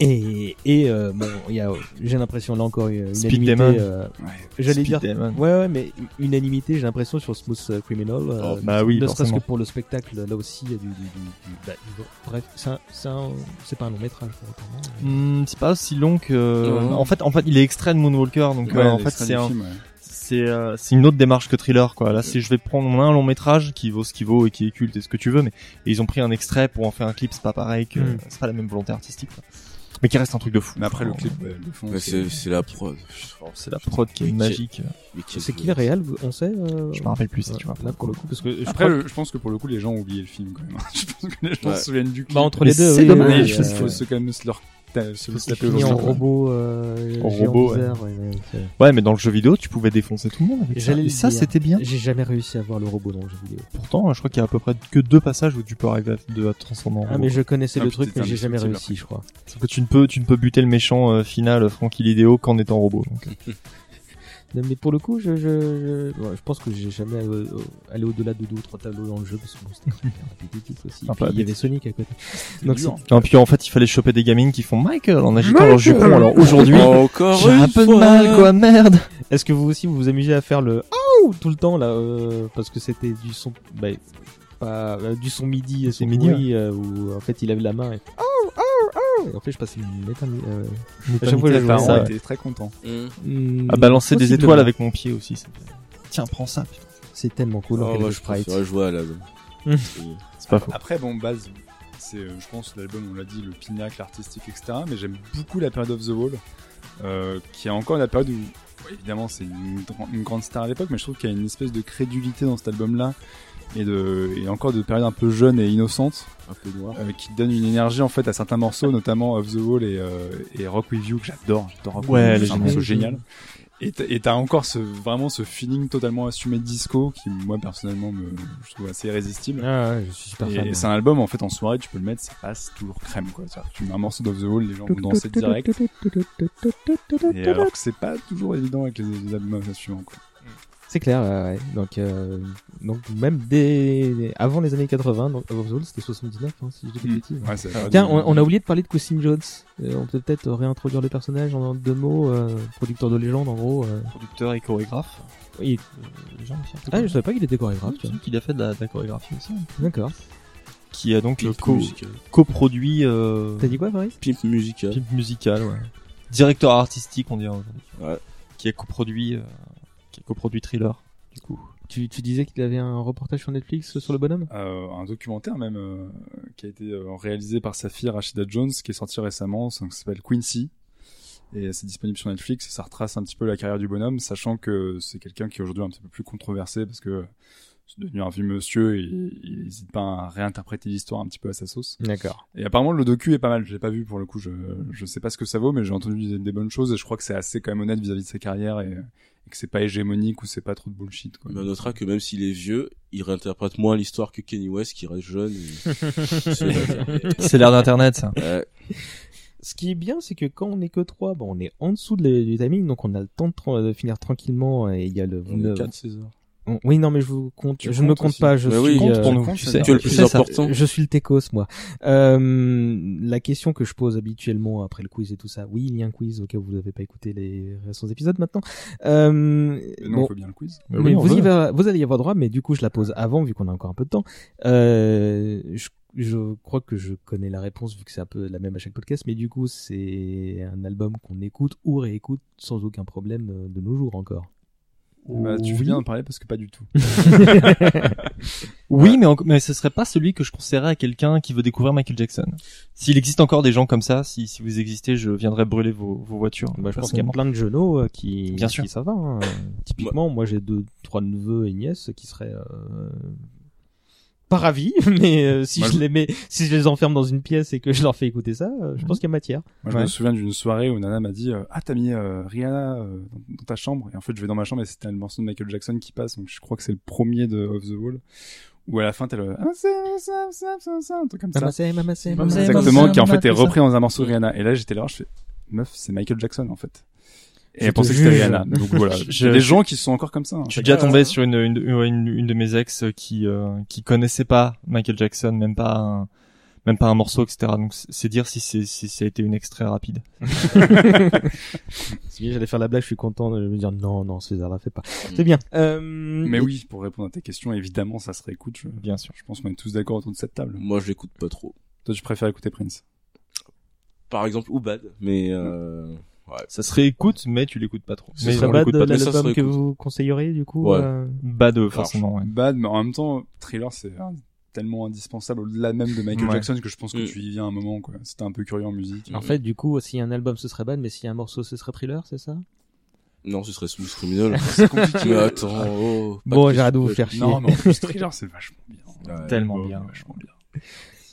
Et, et euh, bon, y a, j'ai l'impression là encore une unanimité. Euh, ouais, j'allais Speed dire, Demon. ouais ouais, mais unanimité, j'ai l'impression sur Smooth Criminal. Oh, euh, bah oui, ne forcément. Serait-ce que pour le spectacle là aussi. Du, du, du, du, bah, bref, c'est, un, c'est, un, c'est pas un long métrage pour autant. Mais... Mmh, c'est pas aussi long que. Euh, en fait, en fait, il est extrait de Moonwalker, donc ouais, euh, en fait, c'est un. Film, ouais. C'est, euh, c'est une autre démarche que Thriller, quoi. Là, c'est, je vais prendre un long métrage qui vaut ce qu'il vaut et qui est culte et ce que tu veux, mais et ils ont pris un extrait pour en faire un clip, c'est pas pareil, que mmh. c'est pas la même volonté artistique, quoi. Mais qui reste un truc de fou. Mais après, le clip, ouais, le fond, bah, c'est, c'est, c'est la prod. C'est la prod qui est magique. C'est qui le réel, on sait euh... Je me rappelle plus, ouais, tu vois. Là, pour le coup, parce que après, je, que... je pense que pour le coup, les gens ont oublié le film quand même. Je pense que les gens ouais. se souviennent du clip. Bah, entre les mais deux, c'est oui, dommage. Il faut se quand même se leur C'est en robot, euh, robot bizarre, ouais. Ouais, ouais, ouais, mais dans le jeu vidéo, tu pouvais défoncer tout le monde avec ça. Et ça, dire. C'était bien. J'ai jamais réussi à voir le robot dans le jeu vidéo. Pourtant, je crois qu'il y a à peu près que deux passages où tu peux arriver à te transformer en robot. Ah, mais je connaissais ah, le truc, mais j'ai jamais réussi, je crois. Parce que tu ne peux, tu ne peux buter le méchant euh, final, Frankie Lidéo, qu'en étant robot. Donc. Non, mais pour le coup, je, je, je, ouais, je pense que j'ai jamais euh, allé au-delà de deux ou trois tableaux dans le jeu, parce que bon, c'était répétitif aussi. Ah, puis, il y avait Sonic à côté. Donc, non, puis en fait, il fallait choper des gamines qui font Michael en agitant Michael leur jupon. Alors aujourd'hui, encore j'ai un peu fois. de mal, quoi, merde. Est-ce que vous aussi, vous vous amusez à faire le oh tout le temps là, euh, parce que c'était du son, bah, pas euh, du son midi, son midi, oui, euh, où en fait il avait la main et oh. En fait, je passais une éternité. Euh, à chaque fois que je faisais ça, j'étais très content. Mmh. À balancer des étoiles avec mon pied aussi. Ça fait... Tiens, prends ça. Putain. C'est tellement cool. Oh, moi, je préfère jouer à l'album. Mmh. C'est pas faux. Après, bon, base, c'est, euh, je pense, l'album, on l'a dit, le pinacle artistique, et cetera. Mais j'aime beaucoup la période Off the Wall, euh, qui est encore la période où, évidemment, c'est une, une grande star à l'époque, mais je trouve qu'il y a une espèce de crédulité dans cet album-là. Et, de, et encore de périodes un peu jeunes et innocentes, un peu noires, euh, qui donnent une énergie en fait à certains morceaux, notamment Off the Wall et, euh, et Rock With You, que j'adore, j'adore Rock ouais, With You, c'est un morceau génial. Et, t- et t'as encore ce, vraiment ce feeling totalement assumé de disco, qui moi personnellement me, je trouve assez irrésistible. Ah ouais, je suis super et, fan. Et c'est un album en fait en soirée, tu peux le mettre, ça passe toujours crème, quoi. C'est-à-dire, tu mets un morceau d'Off the Wall, les gens vont danser direct. Et alors que c'est pas toujours évident avec les, les albums suivants, quoi. C'est clair, euh, ouais. donc, euh, donc même dès, avant les années quatre-vingts, donc c'était soixante-dix-neuf, hein, si je dis pas de bêtises. Ouais, c'est Tiens, on, on a oublié de parler de Quincy Jones. Euh, on peut peut-être réintroduire le personnage en deux mots, euh, producteur de légende en gros. Euh... Producteur et chorégraphe. Oui. Euh, genre, ah, je savais pas qu'il était chorégraphe. Oui, qu'il a fait de la, de la chorégraphie aussi. D'accord. Qui a donc Pimp co- coproduit. Euh... T'as dit quoi, Paris Pimp musical. Pimp musical, ouais. Directeur artistique, on dirait aujourd'hui. Ouais. Qui a coproduit. Euh... qui est coproduit Thriller, du coup. Tu, tu disais qu'il avait un reportage sur Netflix sur le bonhomme euh, un documentaire même, euh, qui a été euh, réalisé par sa fille Rachida Jones, qui est sorti récemment, ça s'appelle Quincy, et c'est disponible sur Netflix, et ça retrace un petit peu la carrière du bonhomme, sachant que c'est quelqu'un qui est aujourd'hui un petit peu plus controversé, parce que c'est devenu un vieux monsieur, et il n'hésite pas à réinterpréter l'histoire un petit peu à sa sauce. D'accord. Et apparemment, le docu est pas mal, je l'ai pas vu pour le coup, je, je sais pas ce que ça vaut, mais j'ai entendu des, des bonnes choses, et je crois que c'est assez quand même honnête vis-à-vis de sa carrière, et... et que c'est pas hégémonique ou c'est pas trop de bullshit, quoi. Mais on notera que même s'il est vieux, il réinterprète moins l'histoire que Kenny West qui reste jeune. Et... c'est l'ère d'internet, ça. Ouais. Ce qui est bien, c'est que quand on est que trois, bon, on est en dessous de du timing, donc on a le temps de, tra- de finir tranquillement, et il y a le... On le... quatre, seize heures. Oui, non, mais je vous compte, tu je ne me compte aussi. Pas, je mais suis, oui, compte euh, pour nous, tu sais, tu es le plus important. Je suis le techos, moi. Euh, la question que je pose habituellement après le quiz et tout ça, oui, il y a un quiz au cas où vous n'avez pas écouté les récents épisodes maintenant. Euh, mais non, bon, on peut bien le quiz. Mais oui, vous, y va, vous allez y avoir droit, mais du coup, je la pose avant, vu qu'on a encore un peu de temps. Euh, je, je crois que je connais la réponse, vu que c'est un peu la même à chaque podcast, mais du coup, c'est un album qu'on écoute ou réécoute sans aucun problème de nos jours encore. Bah, tu veux bien en parler parce que pas du tout. Oui, mais, en, mais ce serait pas celui que je conseillerais à quelqu'un qui veut découvrir Michael Jackson. S'il existe encore des gens comme ça, si, si vous existez, je viendrai brûler vos, vos voitures. Bah, je pense qu'il y a plein de genoux qui, bien sûr. Qui ça va. Hein. Typiquement, ouais. Moi j'ai deux, trois neveux et nièces qui seraient... Euh... pas ravi, mais euh, si, ouais, je les mets, si je les enferme dans une pièce et que je leur fais écouter ça, euh, je pense qu'il y a matière. Moi, je ouais. me souviens d'une soirée où Nana m'a dit euh, ah, t'as mis euh, Rihanna euh, dans ta chambre, et en fait je vais dans ma chambre et c'était le morceau de Michael Jackson qui passe, donc je crois que c'est le premier de Off the Wall. Ou à la fin, t'as le, ah, c'est, c'est, c'est, c'est, c'est, un truc comme ça. Exactement, qui en fait est repris dans un morceau de Rihanna. Et là, j'étais là, je fais, meuf, c'est Michael Jackson, en fait. Et elle pensait que c'était Rihanna. Donc voilà. J'ai des gens qui sont encore comme ça. Je suis déjà tombé sur une, une, une, une de mes ex qui, euh, qui connaissait pas Michael Jackson, même pas un, même pas un morceau, et cetera. Donc, c'est dire si c'est, si ça a été une ex très rapide. C'est bien, j'allais faire la blague, je suis content de me dire non, non, César la fait pas. C'est bien. Euh... Mais oui, pour répondre à tes questions, évidemment, ça se réécoute. Je... Bien sûr. Je pense qu'on est tous d'accord autour de cette table. Moi, je l'écoute pas trop. Toi, tu préfères écouter Prince? Par exemple, ou Bad, mais euh... ouais. Ça se réécoute, mais tu l'écoutes pas trop. Mais ça, Bad, pas, l'album que vous conseilleriez, du coup? Ouais. Euh... Bad, forcément, ouais. Bad, mais en même temps, Thriller, c'est... tellement indispensable au-delà même de Michael ouais. Jackson que je pense que tu y viens un moment, quoi. C'était un peu curieux en musique. En ouais. fait, du coup, si un album ce serait Bad, mais si un morceau ce serait Thriller, c'est ça? Non, ce serait Smooth Criminal. C'est compliqué. Mais attends, oh, bon, j'arrête de vous faire chier. Non, mais en plus, Thriller, c'est vachement bien. Ouais, tellement bon, bien. Vachement bien.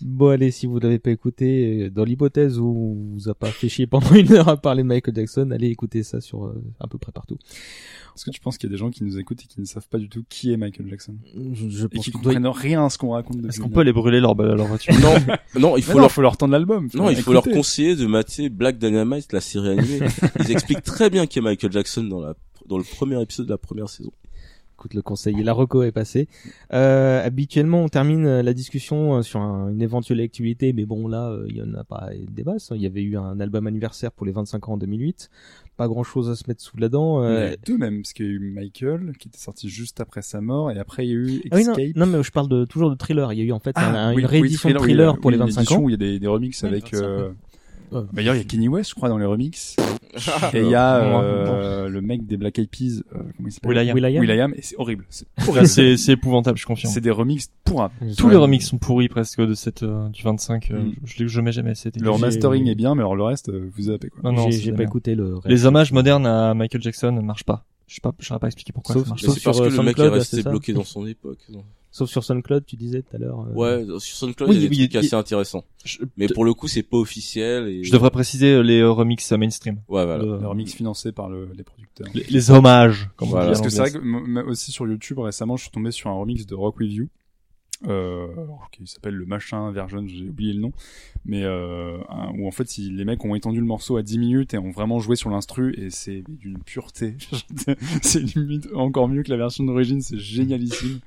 Bon, allez, si vous l'avez pas écouté, dans l'hypothèse où on vous a pas fait chier pendant une heure à parler de Michael Jackson, allez écouter ça sur euh, à peu près partout. Est-ce que tu penses qu'il y a des gens qui nous écoutent et qui ne savent pas du tout qui est Michael Jackson? Je, je pense et qui comprennent doit... rien à ce qu'on raconte. Est-ce qu'on peut les brûler leur leur voiture? Non, non, il faut non, leur faut leur tendre l'album. Non, il faut écouter. Leur conseiller de mater Black Dynamite, la série animée. Ils expliquent très bien qui est Michael Jackson dans la dans le premier épisode de la première saison. Écoute, le conseil et la reco est passé. Euh, habituellement, on termine la discussion sur un, une éventuelle actualité, mais bon, là, il euh, y en a pas des masses. Il y avait eu un album anniversaire pour les vingt-cinq ans en deux mille huit. Pas grand chose à se mettre sous la dent. Euh... Deux même, parce qu'il y a eu Michael qui était sorti juste après sa mort, et après il y a eu Escape. Ah oui, non, non, mais je parle de, toujours de Thriller. Il y a eu en fait ah, un, oui, une réédition de oui, Thriller oui, oui, pour oui, les vingt-cinq ans. Où il y a des, des remixes oui, avec. Euh... Ouais. D'ailleurs, il y a Kenny West, je crois, dans les remixes. Et il y a euh, le mec des Black Eyed Peas, euh, comment il s'appelle? Will.i.am. Will.i.am, et c'est horrible. C'est horrible. c'est, c'est épouvantable, je confirme. C'est des remixes pourrables. Tous les remixes sont pourris presque de cette euh, du vingt-cinq. Euh, mm. Je je mets jamais cette. Leur mastering est bien, mais alors le reste, euh, vous zappez quoi. Non, non, j'ai, j'ai pas bien. écouté le. Reste. Les hommages modernes à Michael Jackson ne marchent pas. Je sais pas, je saurais pas expliquer pourquoi. Sauf, ça marche. Sauf c'est parce sur, que le mec est resté bloqué dans son époque. Sauf sur SoundCloud, tu disais tout à l'heure. Euh... Ouais, sur SoundCloud, il oui, y a des oui, trucs y... assez intéressants. Je... Mais pour le coup, c'est pas officiel. Et... Je devrais préciser les remixes mainstream. Ouais, voilà. Le... Les remixes financés par le... les producteurs. Les, les hommages, comme voilà. on dit. Parce que c'est vrai que m- aussi sur YouTube, récemment, je suis tombé sur un remix de Rock With You. Euh, qui s'appelle le machin version, j'ai oublié le nom, mais euh, hein, où en fait si, les mecs ont étendu le morceau à dix minutes et ont vraiment joué sur l'instru, et c'est d'une pureté. C'est limite encore mieux que la version d'origine, c'est génialissime.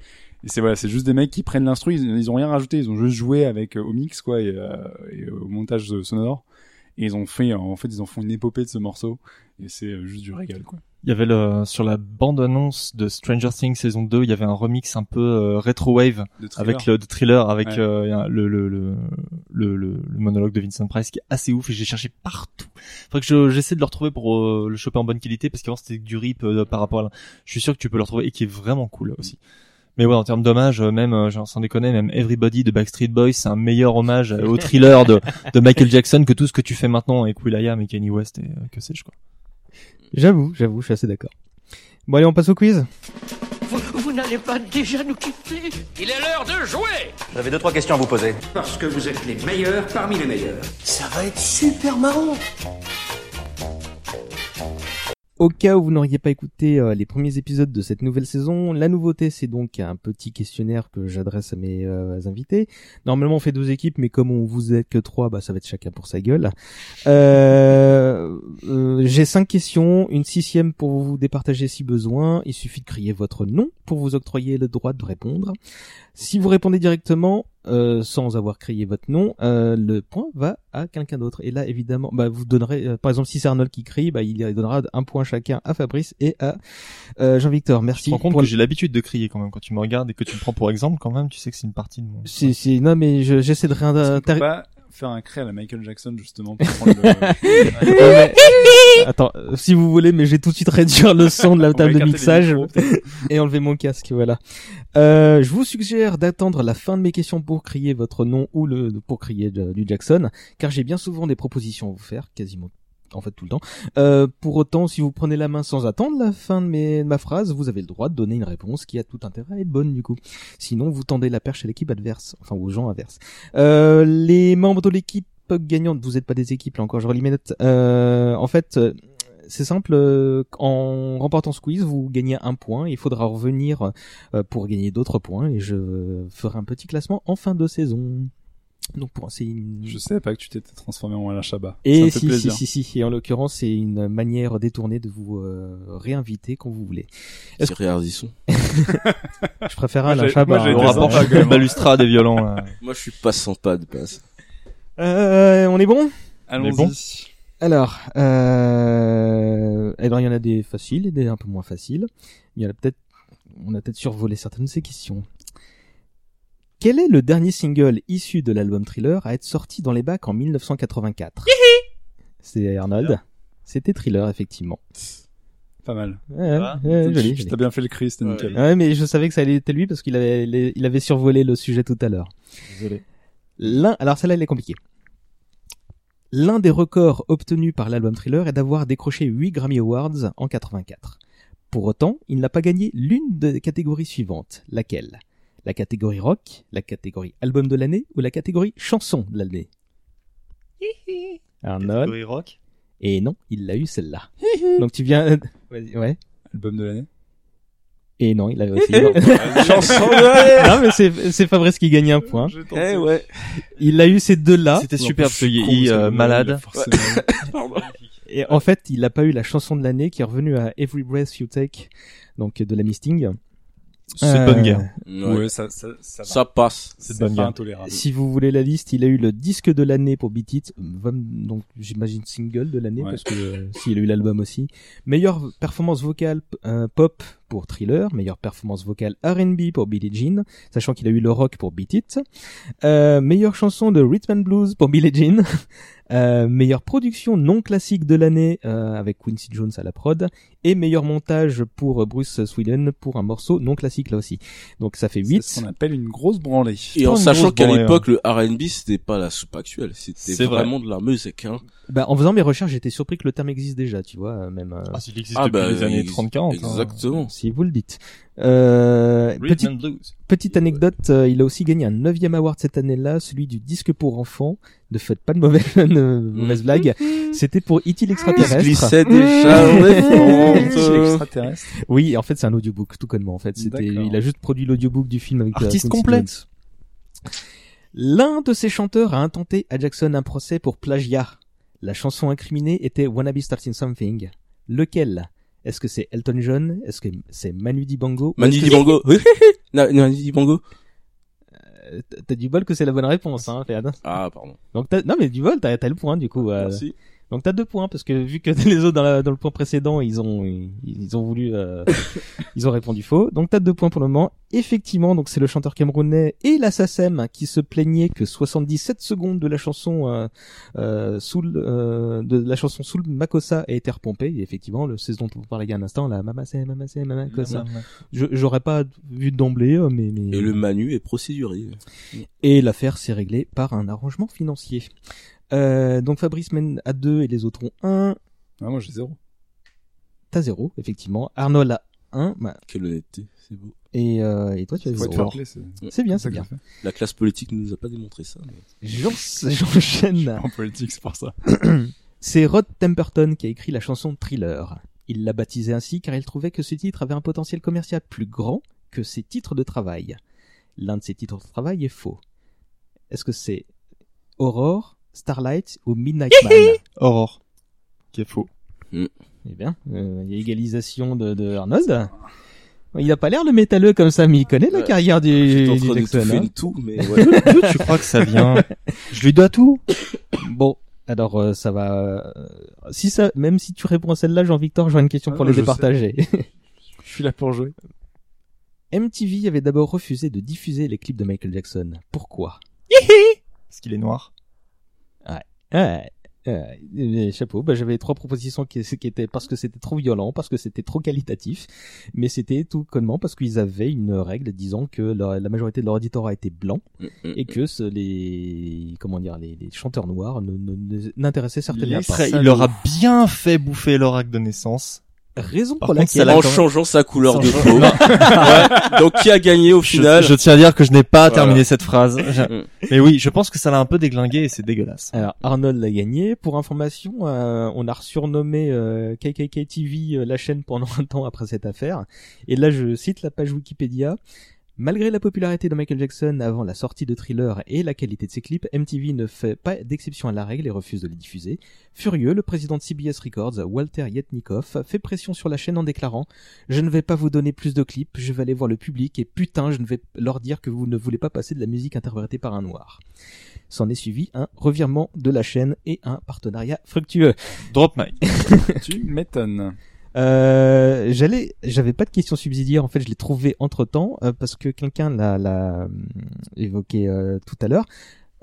Et c'est voilà, c'est juste des mecs qui prennent l'instru, ils, ils ont rien rajouté, ils ont juste joué avec euh, au mix quoi et, euh, et au montage euh, sonore, et ils ont fait en fait ils en font une épopée de ce morceau, et c'est euh, juste du régal quoi. Il y avait le sur la bande-annonce de Stranger Things saison deux, il y avait un remix un peu euh, rétro-wave avec le de Thriller avec ouais. euh, le, le, le le le le monologue de Vincent Price qui est assez ouf, et j'ai cherché partout. Faudrait que je, j'essaie de le retrouver pour euh, le choper en bonne qualité, parce qu'avant c'était du rip euh, par rapport à là. Je suis sûr que tu peux le retrouver, et qui est vraiment cool aussi. Mais ouais, en termes d'hommage, même, genre, sans déconner, même Everybody de Backstreet Boys, c'est un meilleur hommage au Thriller de, de Michael Jackson que tout ce que tu fais maintenant avec Will.i.am et Kanye West et que sais-je, quoi. J'avoue, j'avoue, je suis assez d'accord. Bon, allez, on passe au quiz. Vous, vous n'allez pas déjà nous quitter? Il est l'heure de jouer! J'avais deux, trois questions à vous poser. Parce que vous êtes les meilleurs parmi les meilleurs. Ça va être super marrant! Au cas où vous n'auriez pas écouté euh, les premiers épisodes de cette nouvelle saison, la nouveauté c'est donc un petit questionnaire que j'adresse à mes euh, invités. Normalement on fait deux équipes, mais comme on vous êtes que trois, bah ça va être chacun pour sa gueule. Euh, euh, j'ai cinq questions, une sixième pour vous départager si besoin. Il suffit de crier votre nom pour vous octroyer le droit de répondre. Si vous répondez directement, Euh, sans avoir crié votre nom, euh, le point va à quelqu'un d'autre. Et là, évidemment, bah, vous donnerez, euh, par exemple, si c'est Arnold qui crie, bah, il donnera un point chacun à Fabrice et à euh, Jean-Victor. Merci. Je me rends compte pour... que j'ai l'habitude de crier quand même quand tu me regardes et que tu me prends pour exemple quand même. Tu sais que c'est une partie de mon. C'est, c'est... Non, mais je, j'essaie de rien. Est-ce qu'on peut pas faire un cri à la Michael Jackson justement pour prendre le. Attends, si vous voulez, mais j'ai tout de suite réduire le son de la table de mixage et enlever mon casque, voilà. Euh, je vous suggère d'attendre la fin de mes questions pour crier votre nom ou le pour crier du Jackson, car j'ai bien souvent des propositions à vous faire, quasiment en fait tout le temps. Euh, pour autant, si vous prenez la main sans attendre la fin de, mes, de ma phrase, vous avez le droit de donner une réponse qui a tout intérêt à être bonne du coup. Sinon, vous tendez la perche à l'équipe adverse, enfin aux gens adverses. Euh, les membres de l'équipe gagnante, vous n'êtes pas des équipes là encore, je relis mes notes. Euh, en fait... C'est simple, en remportant ce quiz, vous gagnez un point, il faudra revenir pour gagner d'autres points, et je ferai un petit classement en fin de saison. Donc pour c'est une... Je sais pas que tu t'étais transformé en Alain Chabat. Et ça me si, fait plaisir. si si si et en l'occurrence c'est une manière détournée de vous euh, réinviter quand vous voulez. Est-ce c'est que... réardisson. Je préfère Alain Chabat. Moi, j'ai, moi, j'ai on rapporte une balustrade et violent. Hein. Moi je suis pas sans pas de passe. Euh, on est bon. Allons-y. Bon. Alors, euh, alors il y en a des faciles et des un peu moins faciles. Il y en a peut-être, on a peut-être survolé certaines de ces questions. Quel est le dernier single issu de l'album Thriller à être sorti dans les bacs en dix-neuf cent quatre-vingt-quatre? C'est Arnold. Thriller. C'était Thriller, effectivement. Pas mal. Ouais, ah, ouais, joli. T'as bien fait le cri, c'était ouais. Nickel. Ouais, mais je savais que ça allait être lui parce qu'il avait, il avait survolé le sujet tout à l'heure. Désolé. L'un, alors celle-là, elle est compliquée. L'un des records obtenus par l'album Thriller est d'avoir décroché huit Grammy Awards en quatre-vingt-quatre. Pour autant, il n'a pas gagné l'une des catégories suivantes. Laquelle ? La catégorie rock, la catégorie album de l'année ou la catégorie chanson de l'année ? Arnold. Catégorie rock ? Et non, il l'a eu celle-là. Donc tu viens... Vas-y, ouais. Album de l'année ? Et non, il avait aussi. Chanson de l'année. Non, mais c'est, c'est Fabrice qui gagne un point. Eh ouais. Il a eu ces deux-là. C'était superbe, ce Yéhi euh, malade. Pardon. Et en fait, il a pas eu la chanson de l'année qui est revenue à Every Breath You Take, donc de la Misting. C'est euh... de bonne guerre. Ouais, ouais ça, ça, ça, va. Ça passe. C'est de bonne guerre. Intolérable. Si vous voulez la liste, il a eu le disque de l'année pour Beat It, donc j'imagine single de l'année ouais. Parce que euh, s'il a eu l'album aussi. Meilleure performance vocale euh, pop pour Thriller, meilleure performance vocale R and B pour Billie Jean, sachant qu'il a eu le rock pour Beat It, euh, meilleure chanson de Rhythm and Blues pour Billie Jean, euh, meilleure production non classique de l'année euh, avec Quincy Jones à la prod, et meilleur montage pour Bruce Sweden pour un morceau non classique là aussi. Donc ça fait huit. C'est ce qu'on appelle une grosse branlée. Et en sachant qu'à branlée, l'époque hein. Le R and B c'était pas la soupe actuelle, c'était c'est vraiment vrai. De la musique. Hein. Bah, en faisant mes recherches j'étais surpris que le terme existe déjà, tu vois. Même, euh... Ah s'il existe ah, depuis bah, les années trente quarante. Exactement. Hein. Si vous le dites. Euh, petite, petite anecdote, euh, il a aussi gagné un neuvième award cette année-là, celui du disque pour enfants. Ne faites pas de mauvaise, de mauvaise blague. C'était pour E T l'extraterrestre. Il glissait déjà en E T l'extraterrestre. Oui, en fait, c'est un audiobook, tout connement, en fait. C'était, il a juste produit l'audiobook du film avec artiste complète. L'un de ses chanteurs a intenté à Jackson un procès pour plagiat. La chanson incriminée était Wanna Be Starting Something. Lequel? Est-ce que c'est Elton John? Est-ce que c'est Manu Dibango? Manu Dibango. Oui. Non, Manu Dibango. Euh, t'as du bol que c'est la bonne réponse, hein, Ferdin. Ah, pardon. Donc t'as, non, mais du bol, t'as, t'as le point, du coup. Euh... Merci. Donc t'as deux points, parce que vu que les autres dans, la, dans le point précédent, ils ont, ils, ils ont voulu, euh, ils ont répondu faux. Donc t'as deux points pour le moment. Effectivement, donc c'est le chanteur camerounais et la SACEM qui se plaignait que soixante-dix-sept secondes de la chanson euh, euh, Soul, euh, de la chanson Soul Makossa a été repompée. Et effectivement, le c'est dont on parlait il y a un instant, la Mama c'est Mama c'est Mama Kossa. Je j'aurais pas vu d'emblée, mais, mais. Et le Manu est procéduré. Et l'affaire s'est réglée par un arrangement financier. Euh, donc Fabrice mène à deux et les autres ont un. Ah, moi j'ai zéro. T'as zéro, effectivement. Arnold a un. Bah... Quelle honnêteté, c'est beau. Et, euh, et toi tu as zéro. C'est... c'est bien, c'est, c'est bien. La classe politique ne nous a pas démontré ça. Mais... J'en... J'enchaîne. En politique, c'est pour ça. C'est Rod Temperton qui a écrit la chanson Thriller. Il l'a baptisée ainsi car il trouvait que ce titre avait un potentiel commercial plus grand que ses titres de travail. L'un de ses titres de travail est faux. Est-ce que c'est Aurore, Starlight ou Midnight Man? Aurore. Qui est faux. Mm. Eh bien, euh, il y a égalisation de, de Arnold. Il a pas l'air le métalleux comme ça, mais il connaît la ouais. carrière du, du Jackson. Je suis en train de tout, mais ouais. Tu crois que ça vient? Je lui dois tout. Bon. Alors, euh, ça va, si ça, même si tu réponds à celle-là, Jean-Victor, j'aurais une question ah, pour les départager. Je suis là pour jouer. M T V avait d'abord refusé de diffuser les clips de Michael Jackson. Pourquoi? Parce qu'il est noir. Ouais. Euh, chapeau. Bah, j'avais trois propositions qui, qui étaient parce que c'était trop violent, parce que c'était trop qualitatif, mais c'était tout connement parce qu'ils avaient une règle disant que la, la majorité de leur auditorat était blanc et que ce, les comment dire les, les chanteurs noirs ne, ne, ne, n'intéressaient certainement pas. Il leur a bien fait bouffer leur acte de naissance. Raison Par pour contre, laquelle en changeant sa couleur de peau. Ouais. Donc qui a gagné au final? Je, je tiens à dire que je n'ai pas voilà. terminé cette phrase. Mais oui, je pense que ça l'a un peu déglingué et c'est dégueulasse. Alors Arnold l'a gagné. Pour information, euh, on a surnommé euh, K K K T V euh, la chaîne pendant un temps après cette affaire. Et là, je cite la page Wikipédia. Malgré la popularité de Michael Jackson avant la sortie de Thriller et la qualité de ses clips, M T V ne fait pas d'exception à la règle et refuse de les diffuser. Furieux, le président de C B S Records, Walter Yetnikoff, fait pression sur la chaîne en déclarant « Je ne vais pas vous donner plus de clips, je vais aller voir le public et putain, je ne vais leur dire que vous ne voulez pas passer de la musique interprétée par un noir. » S'en est suivi un revirement de la chaîne et un partenariat fructueux. Drop mic. Tu m'étonnes. Euh, j'allais, j'avais pas de question subsidiaire. En fait, je l'ai trouvé entre temps euh, parce que quelqu'un l'a, l'a évoqué euh, tout à l'heure.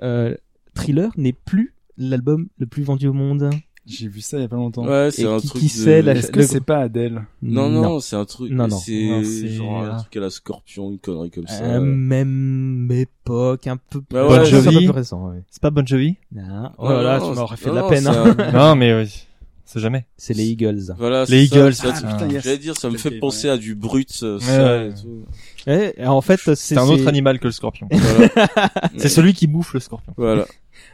Euh, Thriller n'est plus l'album le plus vendu au monde. J'ai vu ça il y a pas longtemps. Ouais, c'est Et un qui, truc. Qui de... sait la... Est-ce que le... c'est pas Adèle? Non, non, non, c'est un truc. Non, non. C'est, non, c'est genre un truc à la Scorpion, une connerie comme ça. Euh, même époque, un peu plus. Bah ouais, Bon Jovi. Peu récent, ouais. C'est pas Bon Jovi? Non. Oh là là, tu m'aurais fait de la peine. Un... non, mais oui. C'est jamais. C'est les Eagles. Voilà, les ça, Eagles. Ça, ah, putain, ah. J'allais dire, ça me fait penser ouais. à du brut. Ça, ouais, ouais. Et tout. Et en fait, c'est, c'est un autre c'est... animal que le scorpion. Voilà. C'est celui qui bouffe le scorpion. Voilà.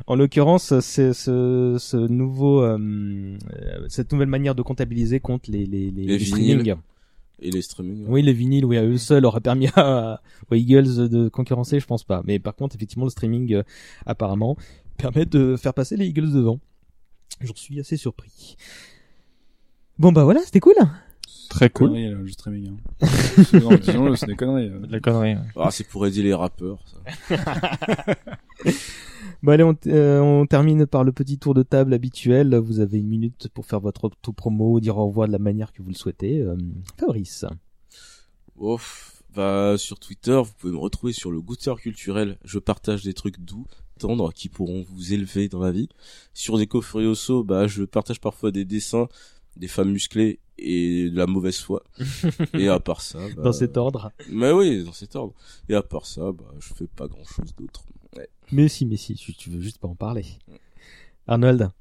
En l'occurrence, c'est ce, ce nouveau, euh, cette nouvelle manière de comptabiliser compte les les les, les, les streaming. Et les streaming. Ouais. Oui, les vinyles, oui, à eux seuls auraient permis à, aux Eagles de concurrencer, je pense pas. Mais par contre, effectivement, le streaming, euh, apparemment, permet de faire passer les Eagles devant. J'en suis assez surpris. Bon bah voilà, c'était cool. Très cool. Connerie, là, juste très méga. C'est, non, disons-le, c'est des conneries. Là. De la connerie. Ouais. Ah, c'est pour aider les rappeurs. Ça. Bon allez, on, t- euh, on termine par le petit tour de table habituel. Vous avez une minute pour faire votre auto-promo, dire au revoir de la manière que vous le souhaitez. Euh, Fabrice. Ouf, bah sur Twitter, vous pouvez me retrouver sur le Goûteur Culturel. Je partage des trucs doux. Tendres qui pourront vous élever dans la vie. Sur Deco Furioso, bah je partage parfois des dessins des femmes musclées et de la mauvaise foi. Et à part ça, bah, dans cet ordre. Mais oui, dans cet ordre. Et à part ça, bah je fais pas grand chose d'autre. Ouais. Mais si, mais si, tu, tu veux juste pas en parler. Arnold,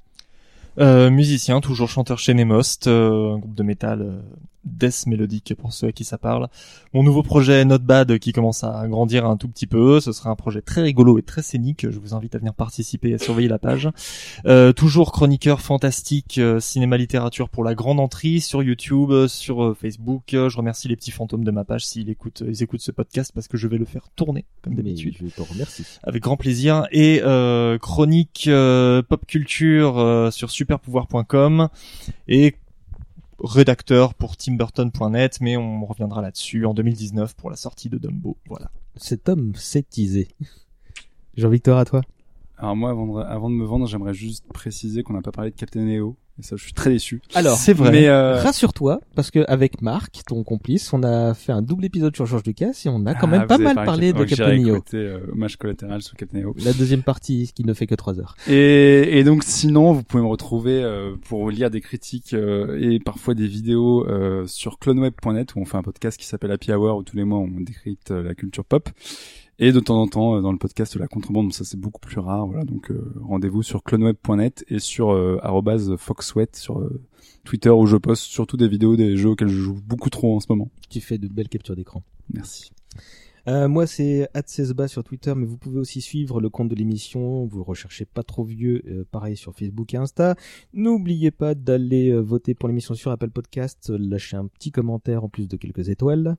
euh, musicien, toujours chanteur chez Nemost, euh, un groupe de métal euh, death mélodique pour ceux à qui ça parle. Mon nouveau projet Not Bad qui commence à grandir un tout petit peu. Ce sera un projet très rigolo et très scénique. Je vous invite à venir participer et à surveiller la page. Euh, toujours chroniqueur fantastique, euh, cinéma-littérature pour la grande entrée sur YouTube, euh, sur euh, Facebook. Euh, je remercie les petits fantômes de ma page s'ils écoutent, ils écoutent ce podcast parce que je vais le faire tourner comme d'habitude. Mais je te remercie. Avec grand plaisir. Et euh, chronique euh, pop culture euh, sur super pouvoir point com et rédacteur pour Tim Burton point net, mais on reviendra là-dessus en deux mille dix-neuf pour la sortie de Dumbo. Voilà. Cet homme s'est teasé. Jean-Victor, à toi. Alors moi, avant de, avant de me vendre, j'aimerais juste préciser qu'on n'a pas parlé de Captain E O. Et ça, je suis très déçu. Alors, c'est vrai. Mais euh... rassure-toi, parce que avec Marc, ton complice, on a fait un double épisode sur George Lucas et on a quand ah, même pas mal parlé de Captain E O. J'ai écouté euh, Hommage collatéral sur Captain E O. La deuxième partie, qui ne fait que trois heures. Et, et donc, sinon, vous pouvez me retrouver euh, pour lire des critiques euh, et parfois des vidéos euh, sur clone web point net où on fait un podcast qui s'appelle Happy Hour où tous les mois on décrypte euh, la culture pop. Et de temps en temps, dans le podcast La contrebande, ça c'est beaucoup plus rare. Voilà, donc euh, rendez-vous sur clone web point net et sur euh, arobase foxsweat sur euh, Twitter où je poste surtout des vidéos des jeux auxquels je joue beaucoup trop en ce moment. Tu fais de belles captures d'écran. Merci. Euh, moi c'est at sesba sur Twitter, mais vous pouvez aussi suivre le compte de l'émission, vous recherchez Pas Trop Vieux, euh, pareil sur Facebook et Insta. N'oubliez pas d'aller voter pour l'émission sur Apple Podcast, lâchez un petit commentaire en plus de quelques étoiles.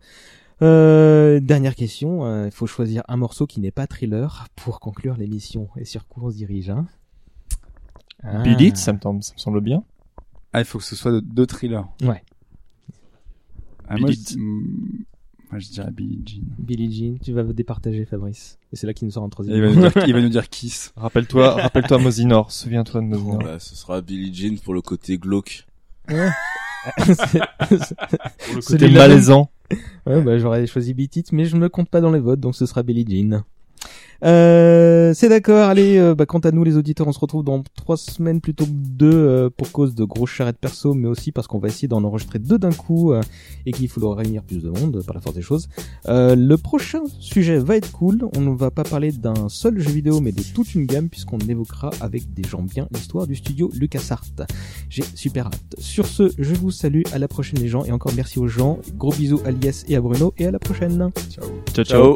Euh, dernière question, il euh, faut choisir un morceau qui n'est pas Thriller pour conclure l'émission. Et sur quoi on se dirige, hein? ah. Beat It, ça me, tombe, ça me semble bien. Ah, il faut que ce soit de, de Thriller. Ouais. Ah, moi, je, mm, moi, je dirais Billie Jean. Billie Jean, tu vas vous départager, Fabrice. Et c'est là qu'il nous sort en troisième. Il va nous dire, il va nous dire Kiss. Rappelle-toi, rappelle-toi Mosinor. Souviens-toi de Mosinor. Voilà, ce sera Billie Jean pour le côté glauque. Ouais. c'est, c'est, pour le côté malaisant. Ouais, bah, j'aurais choisi Beat It, mais je ne compte pas dans les votes, donc ce sera Billie Jean. Euh, c'est d'accord. Allez, euh, bah, quant à nous, les auditeurs, on se retrouve dans trois semaines plutôt que deux euh, pour cause de grosses charrettes perso, mais aussi parce qu'on va essayer d'en enregistrer deux d'un coup euh, et qu'il faudra réunir plus de monde euh, par la force des choses. Euh, le prochain sujet va être cool. On ne va pas parler d'un seul jeu vidéo, mais de toute une gamme, puisqu'on évoquera avec des gens bien l'histoire du studio LucasArts. J'ai super hâte. Sur ce, je vous salue. À la prochaine, les gens, et encore merci aux gens. Gros bisous à Lies et à Bruno, et à la prochaine. Ciao. Ciao. Ciao. Ciao.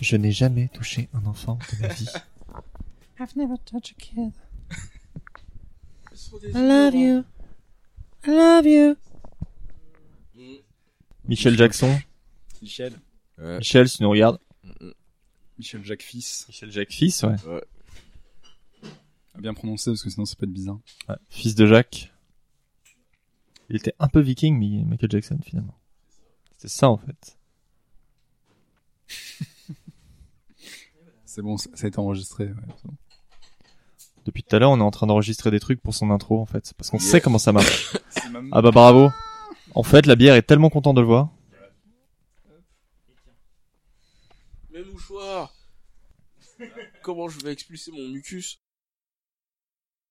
Je n'ai jamais touché un enfant de ma vie. I've never touched a kid. I love you. I love you. Michel Jackson. Michel. Ouais. Michel, si tu nous regardes. Michel Jacques Fils. Michel Jacques Fils, ouais. Ouais. À bien prononcer parce que sinon ça peut être bizarre. Ouais. Fils de Jacques. Il était un peu viking, mais Michael Jackson finalement. C'était ça en fait. C'est bon, ça a été enregistré. Ouais. Depuis tout à l'heure, on est en train d'enregistrer des trucs pour son intro en fait, parce qu'on yes. sait comment ça marche. Même... Ah bah bravo. En fait, la bière est tellement contente de le voir. Le mouchoir. Comment je vais expulser mon mucus?